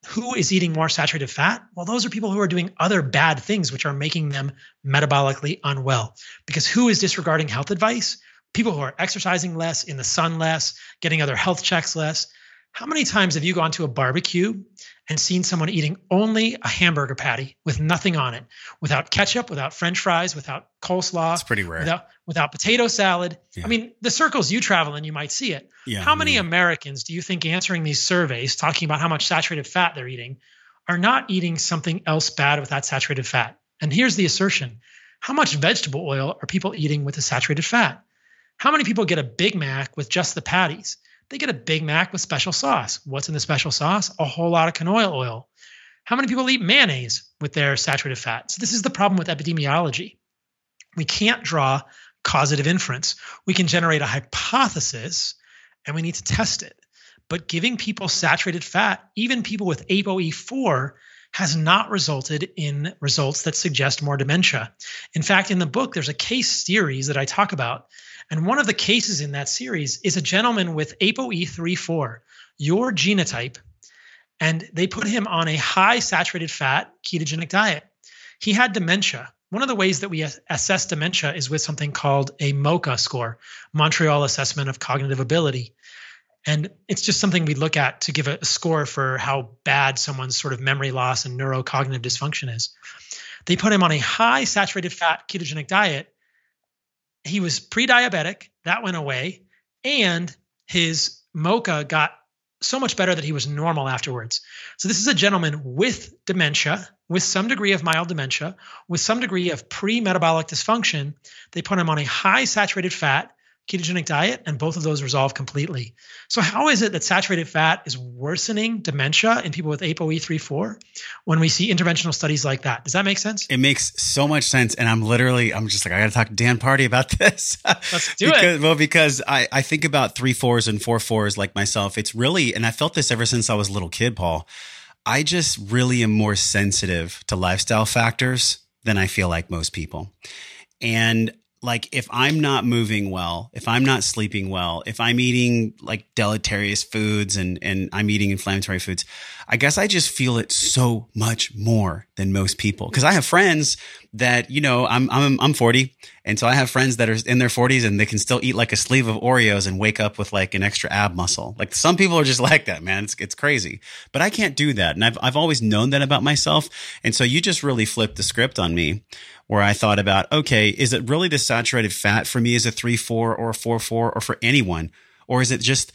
who is eating more saturated fat? Well, those are people who are doing other bad things, which are making them metabolically unwell. Because who is disregarding health advice? People who are exercising less, in the sun less, getting other health checks less. How many times have you gone to a barbecue and seen someone eating only a hamburger patty with nothing on it, without ketchup, without French fries, without coleslaw? It's pretty rare. Without potato salad. Yeah. I mean, the circles you travel in, you might see it. Yeah, how many Americans do you think answering these surveys, talking about how much saturated fat they're eating, are not eating something else bad with that saturated fat? And here's the assertion. How much vegetable oil are people eating with the saturated fat? How many people get a Big Mac with just the patties? They get a Big Mac with special sauce. What's in the special sauce? A whole lot of canola oil. How many people eat mayonnaise with their saturated fat? So this is the problem with epidemiology. We can't draw causative inference. We can generate a hypothesis and we need to test it. But giving people saturated fat, even people with ApoE4, has not resulted in results that suggest more dementia. In fact, in the book, there's a case series that I talk about. And one of the cases in that series is a gentleman with ApoE34, your genotype, and they put him on a high saturated fat ketogenic diet. He had dementia. One of the ways that we assess dementia is with something called a MoCA score, Montreal Assessment of Cognitive Ability. And it's just something we look at to give a score for how bad someone's sort of memory loss and neurocognitive dysfunction is. They put him on a high saturated fat ketogenic diet. He was pre-diabetic, that went away, and his MoCA got so much better that he was normal afterwards. So this is a gentleman with dementia, with some degree of mild dementia, with some degree of pre-metabolic dysfunction. They put him on a high saturated fat ketogenic diet, and both of those resolve completely. So how is it that saturated fat is worsening dementia in people with ApoE34 when we see interventional studies like that? Does that make sense? It makes so much sense. And I'm just like, I got to talk to Dan Party about this. Let's do it. Well, because I think about 3-4s and 4-4s like myself. It's really, and I felt this ever since I was a little kid, Paul, I just really am more sensitive to lifestyle factors than I feel like most people. And like if I'm not moving well, if I'm not sleeping well, if I'm eating like deleterious foods and I'm eating inflammatory foods, I guess I just feel it so much more than most people. Cause I have friends that, you know, I'm 40. And so I have friends that are in their 40s and they can still eat like a sleeve of Oreos and wake up with like an extra ab muscle. Like some people are just like that, man. It's crazy, but I can't do that. And I've always known that about myself. And so you just really flipped the script on me where I thought about, okay, is it really the saturated fat for me is a 3-4 or a 4-4 or for anyone? Or is it just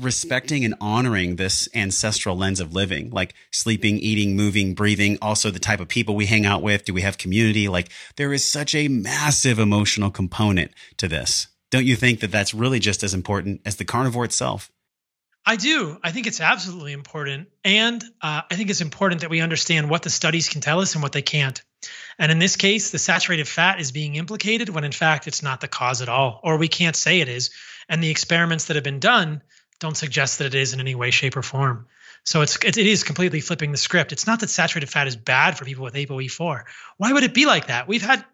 respecting and honoring this ancestral lens of living, like sleeping, eating, moving, breathing, also the type of people we hang out with? Do we have community? Like there is such a massive emotional component to this. Don't you think that that's really just as important as the carnivore itself? I do. I think it's absolutely important. And I think it's important that we understand what the studies can tell us and what they can't. And in this case, the saturated fat is being implicated when in fact it's not the cause at all, or we can't say it is. And the experiments that have been done don't suggest that it is in any way, shape, or form. So it is completely flipping the script. It's not that saturated fat is bad for people with ApoE4. Why would it be like that?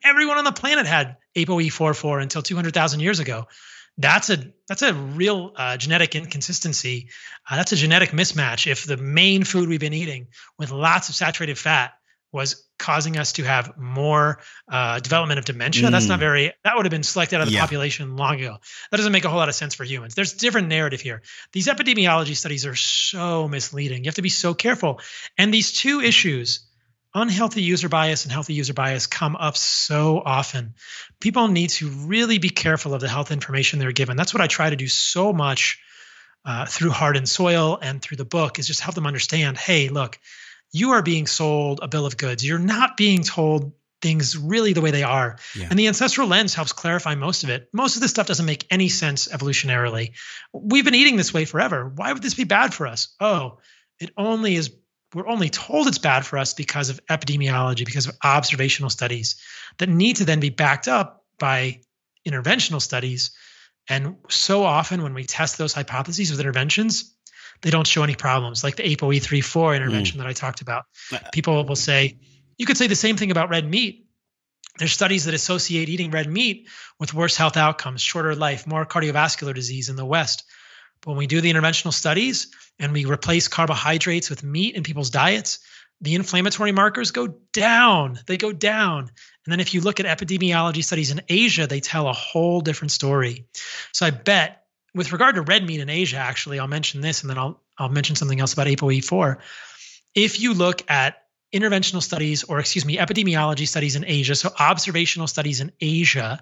Everyone on the planet had ApoE44 until 200,000 years ago. That's a real genetic inconsistency. That's a genetic mismatch. If the main food we've been eating with lots of saturated fat was causing us to have more development of dementia, that would have been selected out of the population long ago. That doesn't make a whole lot of sense for humans. There's a different narrative here. These epidemiology studies are so misleading. You have to be so careful. And these two issues, unhealthy user bias and healthy user bias, come up so often. People need to really be careful of the health information they're given. That's what I try to do so much through Heart and Soil and through the book, is just help them understand, hey, look, you are being sold a bill of goods. You're not being told things really the way they are. Yeah. And the ancestral lens helps clarify most of it. Most of this stuff doesn't make any sense evolutionarily. We've been eating this way forever. Why would this be bad for us? Oh, it only is. We're only told it's bad for us because of epidemiology, because of observational studies that need to then be backed up by interventional studies. And so often when we test those hypotheses with interventions, they don't show any problems, like the APOE3/4 intervention that I talked about. People will say, you could say the same thing about red meat. There's studies that associate eating red meat with worse health outcomes, shorter life, more cardiovascular disease in the West. But when we do the interventional studies and we replace carbohydrates with meat in people's diets, the inflammatory markers go down. They go down. And then if you look at epidemiology studies in Asia, they tell a whole different story. So I bet, with regard to red meat in Asia, actually, I'll mention this and then I'll mention something else about APOE4. If you look at interventional studies, or excuse me, epidemiology studies in Asia, so observational studies in Asia,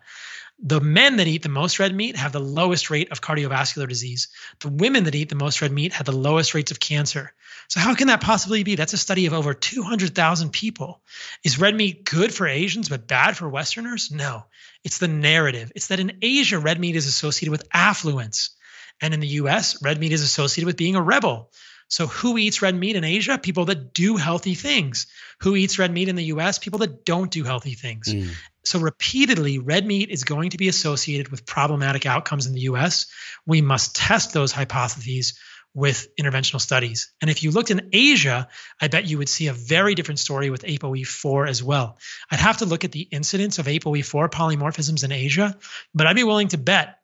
the men that eat the most red meat have the lowest rate of cardiovascular disease. The women that eat the most red meat have the lowest rates of cancer. So how can that possibly be? That's a study of over 200,000 people. Is red meat good for Asians but bad for Westerners? No, it's the narrative. It's that in Asia, red meat is associated with affluence. And in the US, red meat is associated with being a rebel. So who eats red meat in Asia? People that do healthy things. Who eats red meat in the US? People that don't do healthy things. So repeatedly, red meat is going to be associated with problematic outcomes in the US. We must test those hypotheses with interventional studies. And if you looked in Asia, I bet you would see a very different story with APOE4 as well. I'd have to look at the incidence of APOE4 polymorphisms in Asia, but I'd be willing to bet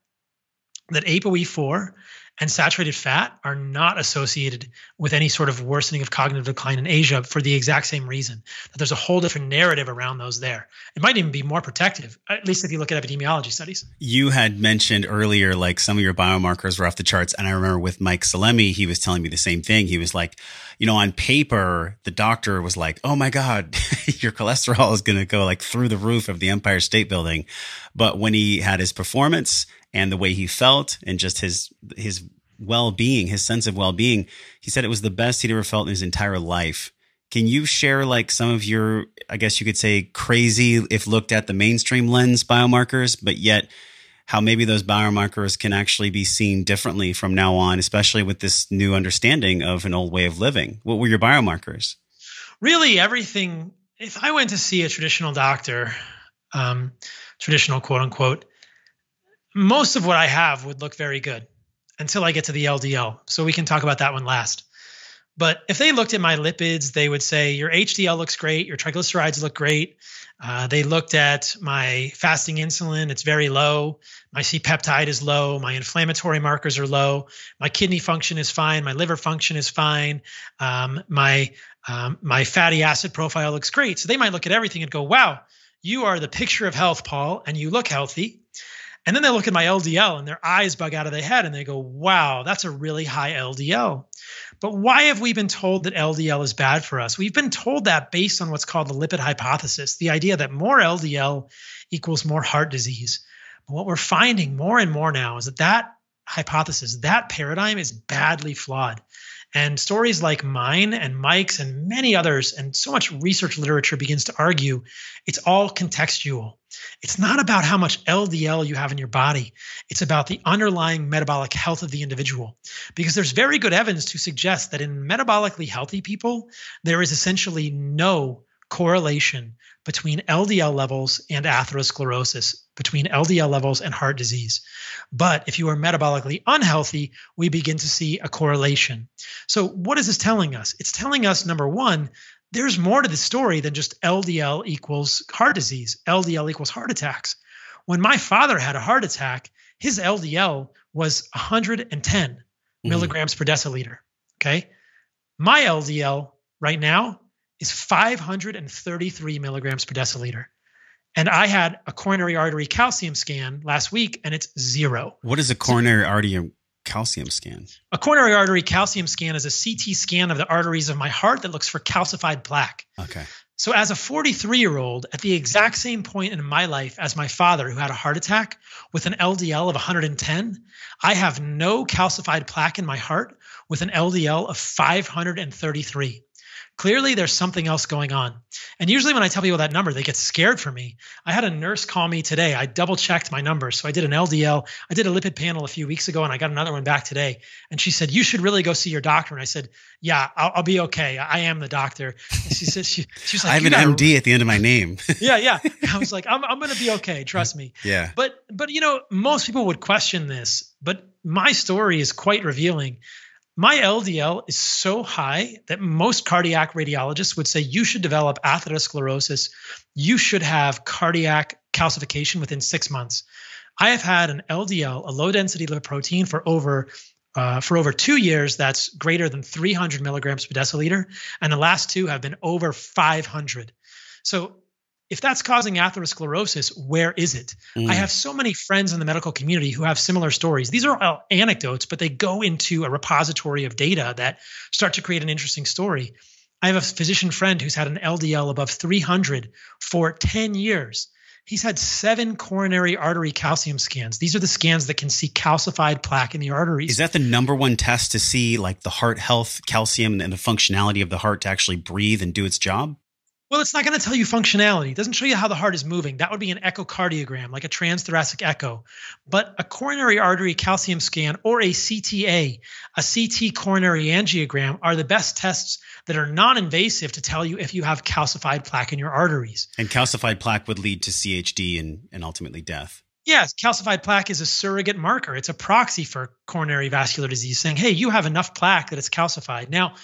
that APOE4 and saturated fat are not associated with any sort of worsening of cognitive decline in Asia for the exact same reason. There's a whole different narrative around those there. It might even be more protective, at least if you look at epidemiology studies. You had mentioned earlier, like, some of your biomarkers were off the charts. And I remember with Mike Salemi, he was telling me the same thing. He was like, you know, on paper, the doctor was like, oh my God, your cholesterol is going to go like through the roof of the Empire State Building. But when he had his performance and the way he felt and just his well-being, his sense of well-being, he said it was the best he'd ever felt in his entire life. Can you share like some of your, I guess you could say, crazy, if looked at the mainstream lens, biomarkers, but yet how maybe those biomarkers can actually be seen differently from now on, especially with this new understanding of an old way of living? What were your biomarkers? Really everything. If I went to see a traditional doctor, traditional quote unquote, most of what I have would look very good until I get to the LDL. So we can talk about that one last. But if they looked at my lipids, they would say, your HDL looks great. Your triglycerides look great. They looked at my fasting insulin. It's very low. My C-peptide is low. My inflammatory markers are low. My kidney function is fine. My liver function is fine. My fatty acid profile looks great. So they might look at everything and go, wow, you are the picture of health, Paul, and you look healthy. And then they look at my LDL and their eyes bug out of their head and they go, wow, that's a really high LDL. But why have we been told that LDL is bad for us? We've been told that based on what's called the lipid hypothesis, the idea that more LDL equals more heart disease. But what we're finding more and more now is that that hypothesis, that paradigm is badly flawed. And stories like mine and Mike's and many others, and so much research literature begins to argue, it's all contextual. It's not about how much LDL you have in your body. It's about the underlying metabolic health of the individual. Because there's very good evidence to suggest that in metabolically healthy people, there is essentially no correlation between LDL levels and atherosclerosis, between LDL levels and heart disease. But if you are metabolically unhealthy, we begin to see a correlation. So what is this telling us? It's telling us, number one, there's more to the story than just LDL equals heart disease, LDL equals heart attacks. When my father had a heart attack, his LDL was 110 milligrams per deciliter. Okay. My LDL right now is 533 milligrams per deciliter. And I had a coronary artery calcium scan last week and it's zero. What is a coronary artery calcium scan? A coronary artery calcium scan is a CT scan of the arteries of my heart that looks for calcified plaque. Okay. So as a 43-year-old, at the exact same point in my life as my father, who had a heart attack with an LDL of 110, I have no calcified plaque in my heart with an LDL of 533. Clearly, there's something else going on. And usually when I tell people that number, they get scared for me. I had a nurse call me today. I double-checked my numbers. So I did an LDL. I did a lipid panel a few weeks ago, and I got another one back today. And she said, you should really go see your doctor. And I said, yeah, I'll be okay. I am the doctor. And she said, she was like, I have an MD at the end of my name. Yeah. I was like, I'm going to be okay. Trust me. Yeah. But you know, most people would question this, but my story is quite revealing. My LDL is so high that most cardiac radiologists would say you should develop atherosclerosis. You should have cardiac calcification within 6 months. I have had an LDL, a low-density lipoprotein, for over 2 years that's greater than 300 milligrams per deciliter, and the last two have been over 500. So if that's causing atherosclerosis, where is it? I have so many friends in the medical community who have similar stories. These are all anecdotes, but they go into a repository of data that start to create an interesting story. I have a physician friend who's had an LDL above 300 for 10 years. He's had 7 coronary artery calcium scans. These are the scans that can see calcified plaque in the arteries. Is that the number one test to see like the heart health, calcium, and the functionality of the heart to actually breathe and do its job? Well, it's not going to tell you functionality. It doesn't show you how the heart is moving. That would be an echocardiogram, like a transthoracic echo. But a coronary artery calcium scan or a CTA, a CT coronary angiogram, are the best tests that are non-invasive to tell you if you have calcified plaque in your arteries. And calcified plaque would lead to CHD and ultimately death. Yes, calcified plaque is a surrogate marker. It's a proxy for coronary vascular disease, saying, hey, you have enough plaque that it's calcified. Now,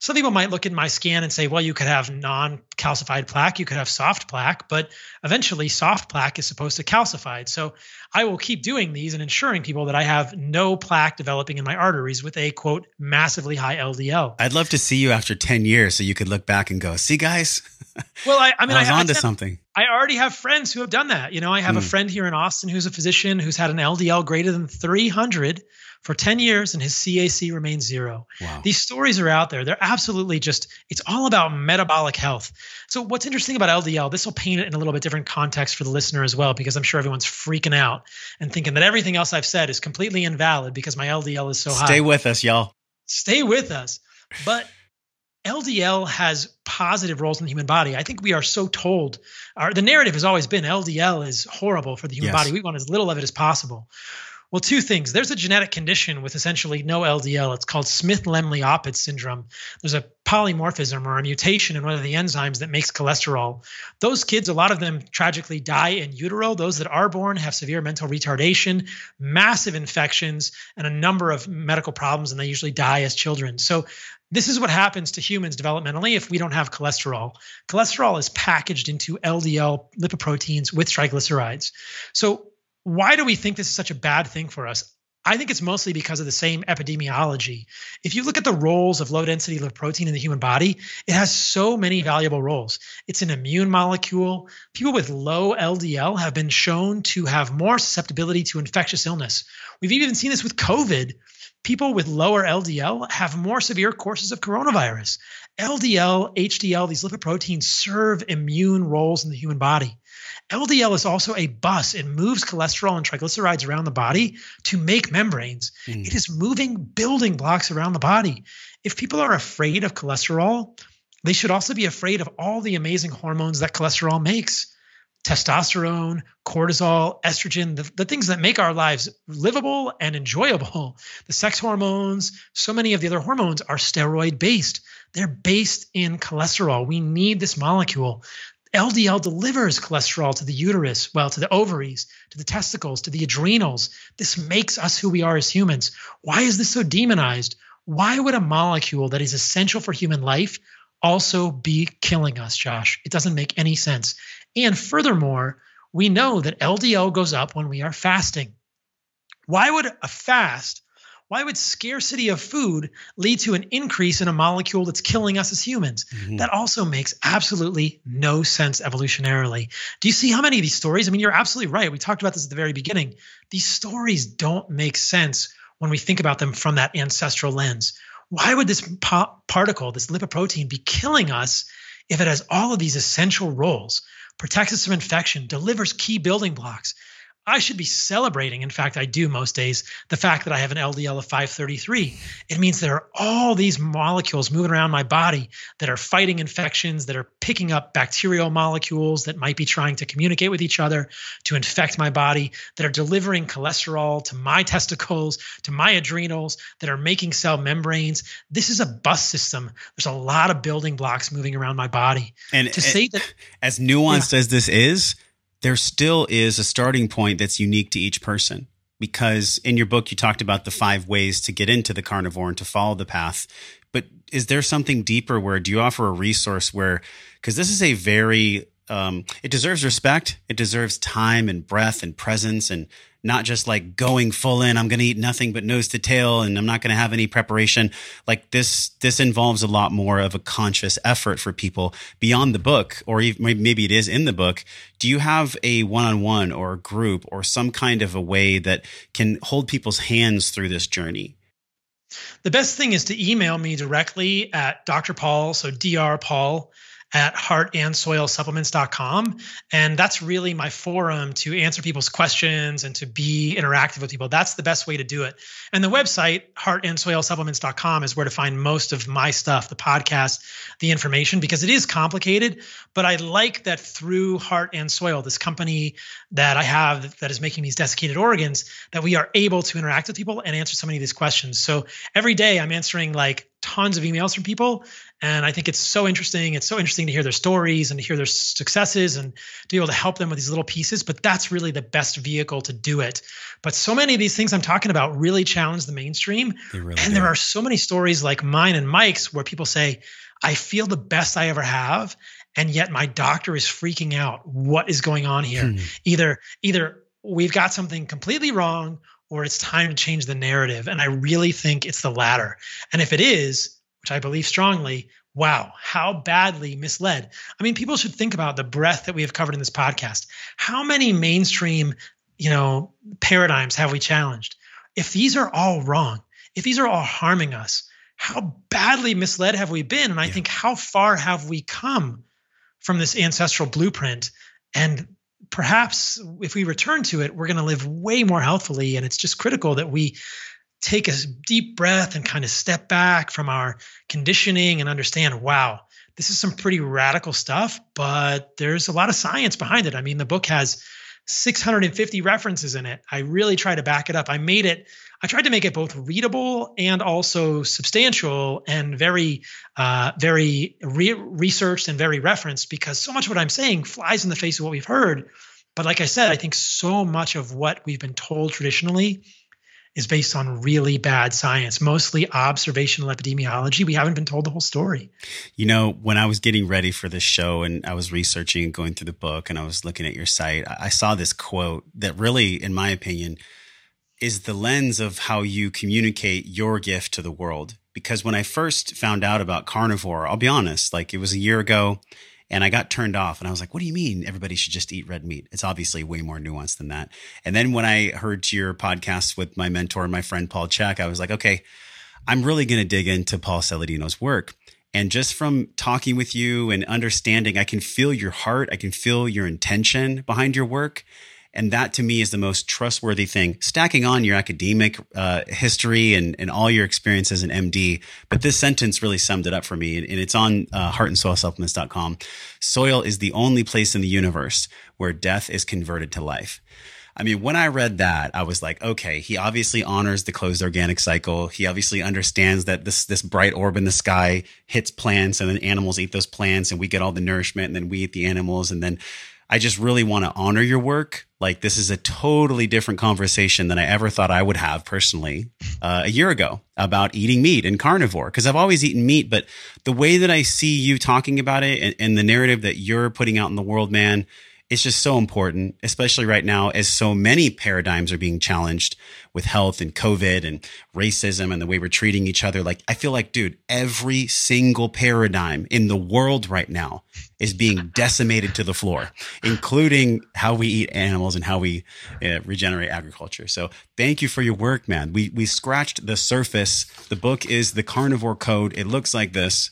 some people might look at my scan and say, well, you could have non-calcified plaque, you could have soft plaque, but eventually soft plaque is supposed to calcify. So I will keep doing these and ensuring people that I have no plaque developing in my arteries with a, quote, massively high LDL. I'd love to see you after 10 years so you could look back and go, see, guys? Well, I mean, I was onto something. I already have friends who have done that. You know, I have a friend here in Austin who's a physician who's had an LDL greater than 300 for 10 years and his CAC remains zero. Wow. These stories are out there. They're absolutely just, it's all about metabolic health. So what's interesting about LDL, this will paint it in a little bit different context for the listener as well, because I'm sure everyone's freaking out and thinking that everything else I've said is completely invalid because my LDL is so high. Stay with us, y'all. Stay with us. But LDL has positive roles in the human body. I think we are so told, the narrative has always been LDL is horrible for the human body. We want as little of it as possible. Well, two things. There's a genetic condition with essentially no LDL. It's called Smith-Lemli-Opitz syndrome. There's a polymorphism or a mutation in one of the enzymes that makes cholesterol. Those kids, a lot of them tragically die in utero. Those that are born have severe mental retardation, massive infections, and a number of medical problems, and they usually die as children. So this is what happens to humans developmentally if we don't have cholesterol. Cholesterol is packaged into LDL lipoproteins with triglycerides. So why do we think this is such a bad thing for us? I think it's mostly because of the same epidemiology. If you look at the roles of low-density lipoprotein in the human body, it has so many valuable roles. It's an immune molecule. People with low LDL have been shown to have more susceptibility to infectious illness. We've even seen this with COVID. People with lower LDL have more severe courses of coronavirus. LDL, HDL, these lipoproteins serve immune roles in the human body. LDL is also a bus. It moves cholesterol and triglycerides around the body to make membranes. It is moving building blocks around the body. If people are afraid of cholesterol, they should also be afraid of all the amazing hormones that cholesterol makes. Testosterone, cortisol, estrogen, the things that make our lives livable and enjoyable. The sex hormones, so many of the other hormones are steroid-based. They're based in cholesterol. We need this molecule. LDL delivers cholesterol to the uterus, well, to the ovaries, to the testicles, to the adrenals. This makes us who we are as humans. Why is this so demonized? Why would a molecule that is essential for human life also be killing us, Josh? It doesn't make any sense. And furthermore, we know that LDL goes up when we are fasting. Why would a fast, why would scarcity of food lead to an increase in a molecule that's killing us as humans? Mm-hmm. That also makes absolutely no sense evolutionarily. Do you see how many of these stories? I mean, you're absolutely right. We talked about this at the very beginning. These stories don't make sense when we think about them from that ancestral lens. Why would this particle, this lipoprotein, be killing us if it has all of these essential roles? Protects us from infection, delivers key building blocks. I should be celebrating, in fact, I do most days, the fact that I have an LDL of 533. It means there are all these molecules moving around my body that are fighting infections, that are picking up bacterial molecules that might be trying to communicate with each other to infect my body, that are delivering cholesterol to my testicles, to my adrenals, that are making cell membranes. This is a bus system. There's a lot of building blocks moving around my body. And to say that, as nuanced as this is, there still is a starting point that's unique to each person, because in your book, you talked about the 5 ways to get into the carnivore and to follow the path. But is there something deeper where, do you offer a resource where, because this is a very, it deserves respect. It deserves time and breath and presence, and not just like going full in, I'm going to eat nothing but nose to tail and I'm not going to have any preparation. Like this involves a lot more of a conscious effort for people beyond the book, or even, maybe it is in the book. Do you have a one-on-one or a group or some kind of a way that can hold people's hands through this journey? The best thing is to email me directly at Dr. Paul, so drpaul at heartandsoilsupplements.com. And that's really my forum to answer people's questions and to be interactive with people. That's the best way to do it. And the website, heartandsoilsupplements.com, is where to find most of my stuff, the podcast, the information, because it is complicated. But I like that through Heart and Soil, this company that I have that is making these desiccated organs, that we are able to interact with people and answer so many of these questions. So every day I'm answering like tons of emails from people. And I think it's so interesting. It's so interesting to hear their stories and to hear their successes and to be able to help them with these little pieces. But that's really the best vehicle to do it. But so many of these things I'm talking about really challenge the mainstream. There are so many stories like mine and Mike's where people say, I feel the best I ever have. And yet my doctor is freaking out. What is going on here? Either we've got something completely wrong, or it's time to change the narrative. And I really think it's the latter. And if it is, which I believe strongly, wow, how badly misled. I mean, people should think about the breadth that we have covered in this podcast. How many mainstream, paradigms have we challenged? If these are all wrong, if these are all harming us, how badly misled have we been? And I think, how far have we come from this ancestral blueprint? And perhaps if we return to it, we're going to live way more healthfully. And it's just critical that we take a deep breath and kind of step back from our conditioning and understand, wow, this is some pretty radical stuff, but there's a lot of science behind it. I mean, the book has 650 references in it. I really try to back it up. I tried to make it both readable and also substantial and very researched and very referenced, because so much of what I'm saying flies in the face of what we've heard. But like I said, I think so much of what we've been told traditionally is based on really bad science, mostly observational epidemiology. We haven't been told the whole story. When I was getting ready for this show and I was researching and going through the book and I was looking at your site, I saw this quote that really, in my opinion, is the lens of how you communicate your gift to the world. Because when I first found out about carnivore, I'll be honest, like it was a year ago and I got turned off and I was like, what do you mean everybody should just eat red meat? It's obviously way more nuanced than that. And then when I heard your podcast with my mentor and my friend, Paul Chek, I was like, okay, I'm really going to dig into Paul Saladino's work. And just from talking with you and understanding, I can feel your heart. I can feel your intention behind your work. And that to me is the most trustworthy thing, stacking on your academic history and all your experience as an MD. But this sentence really summed it up for me. And it's on heartandsoilsupplements.com. Soil is the only place in the universe where death is converted to life. I mean, when I read that, I was like, okay, he obviously honors the closed organic cycle. He obviously understands that this bright orb in the sky hits plants and then animals eat those plants and we get all the nourishment and then we eat the animals. And then I just really want to honor your work. Like, this is a totally different conversation than I ever thought I would have personally a year ago about eating meat and carnivore, because I've always eaten meat. But the way that I see you talking about it and the narrative that you're putting out in the world, man, It's just so important, especially right now, as so many paradigms are being challenged with health and COVID and racism and the way we're treating each other. Like, I feel like, dude, every single paradigm in the world right now is being decimated to the floor, including how we eat animals and how we regenerate agriculture. So thank you for your work, man. We scratched the surface. The book is The Carnivore Code. It looks like this.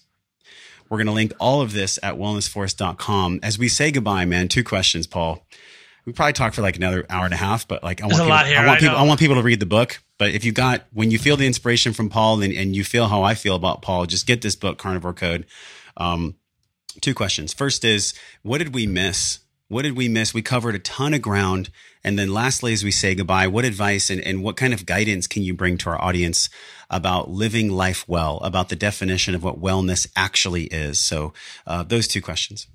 We're going to link all of this at wellnessforce.com. As we say goodbye, man, two questions, Paul. We probably talked for like another hour and a half, but like, I want people to read the book. But if you got, when you feel the inspiration from Paul and you feel how I feel about Paul, just get this book, Carnivore Code. Two questions. First is, what did we miss? What did we miss? We covered a ton of ground. And then lastly, as we say goodbye, what advice and what kind of guidance can you bring to our audience about living life well, about the definition of what wellness actually is? So those two questions.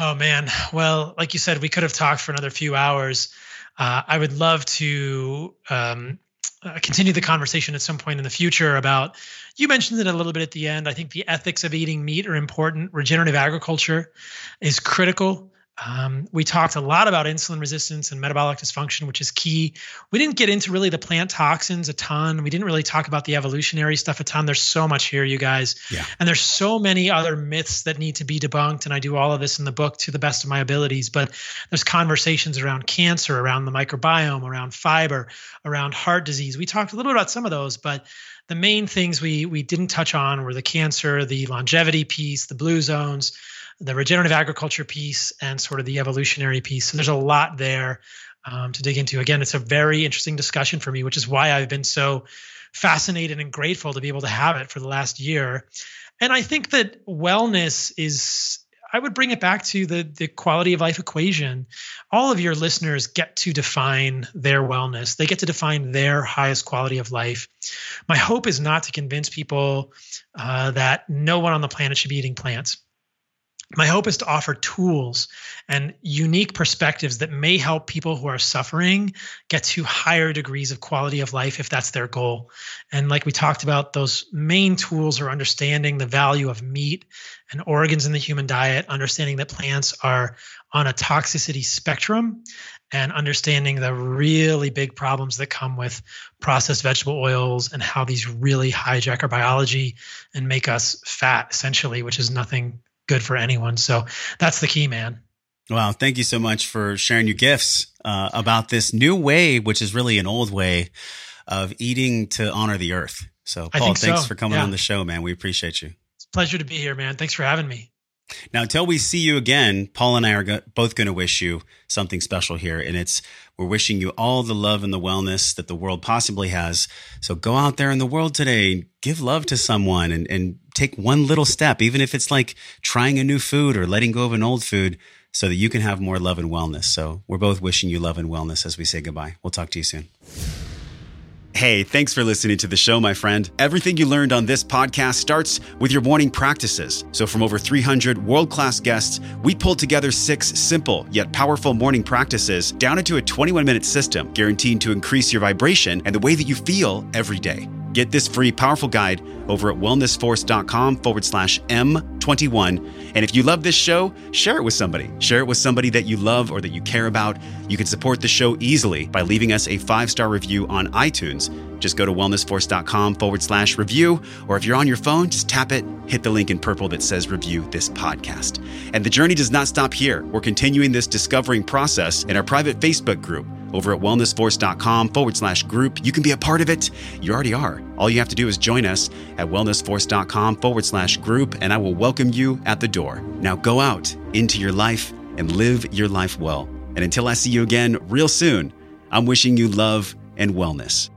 Oh, man. Well, like you said, we could have talked for another few hours. I would love to continue the conversation at some point in the future about, you mentioned it a little bit at the end. I think the ethics of eating meat are important. Regenerative agriculture is critical. We talked a lot about insulin resistance and metabolic dysfunction, which is key. We didn't get into really the plant toxins a ton. We didn't really talk about the evolutionary stuff a ton. There's so much here, you guys. Yeah. And there's so many other myths that need to be debunked. And I do all of this in the book to the best of my abilities, but there's conversations around cancer, around the microbiome, around fiber, around heart disease. We talked a little bit about some of those, but the main things we didn't touch on were the cancer, the longevity piece, the blue zones, the regenerative agriculture piece, and sort of the evolutionary piece. So there's a lot there to dig into. Again, it's a very interesting discussion for me, which is why I've been so fascinated and grateful to be able to have it for the last year. And I think that wellness is, I would bring it back to the quality of life equation. All of your listeners get to define their wellness. They get to define their highest quality of life. My hope is not to convince people that no one on the planet should be eating plants. My hope is to offer tools and unique perspectives that may help people who are suffering get to higher degrees of quality of life if that's their goal. And like we talked about, those main tools are understanding the value of meat and organs in the human diet, understanding that plants are on a toxicity spectrum, and understanding the really big problems that come with processed vegetable oils and how these really hijack our biology and make us fat, essentially, which is nothing good for anyone. So that's the key, man. Wow. Thank you so much for sharing your gifts about this new way, which is really an old way of eating to honor the earth. So Paul, thanks for coming on the show, man. We appreciate you. It's a pleasure to be here, man. Thanks for having me. Now, until we see you again, Paul and I are both going to wish you something special here. And we're wishing you all the love and the wellness that the world possibly has. So go out there in the world today, give love to someone and take one little step, even if it's like trying a new food or letting go of an old food, so that you can have more love and wellness. So we're both wishing you love and wellness as we say goodbye. We'll talk to you soon. Hey, thanks for listening to the show, my friend. Everything you learned on this podcast starts with your morning practices. So from over 300 world-class guests, we pulled together 6 simple yet powerful morning practices down into a 21-minute system, guaranteed to increase your vibration and the way that you feel every day. Get this free, powerful guide over at wellnessforce.com/M21. And if you love this show, share it with somebody. Share it with somebody that you love or that you care about. You can support the show easily by leaving us a 5-star review on iTunes. Just go to wellnessforce.com/review. Or if you're on your phone, just tap it, hit the link in purple that says review this podcast. And the journey does not stop here. We're continuing this discovering process in our private Facebook group over at wellnessforce.com/group. You can be a part of it. You already are. All you have to do is join us at wellnessforce.com/group, and I will welcome you at the door. Now go out into your life and live your life well. And until I see you again real soon, I'm wishing you love and wellness.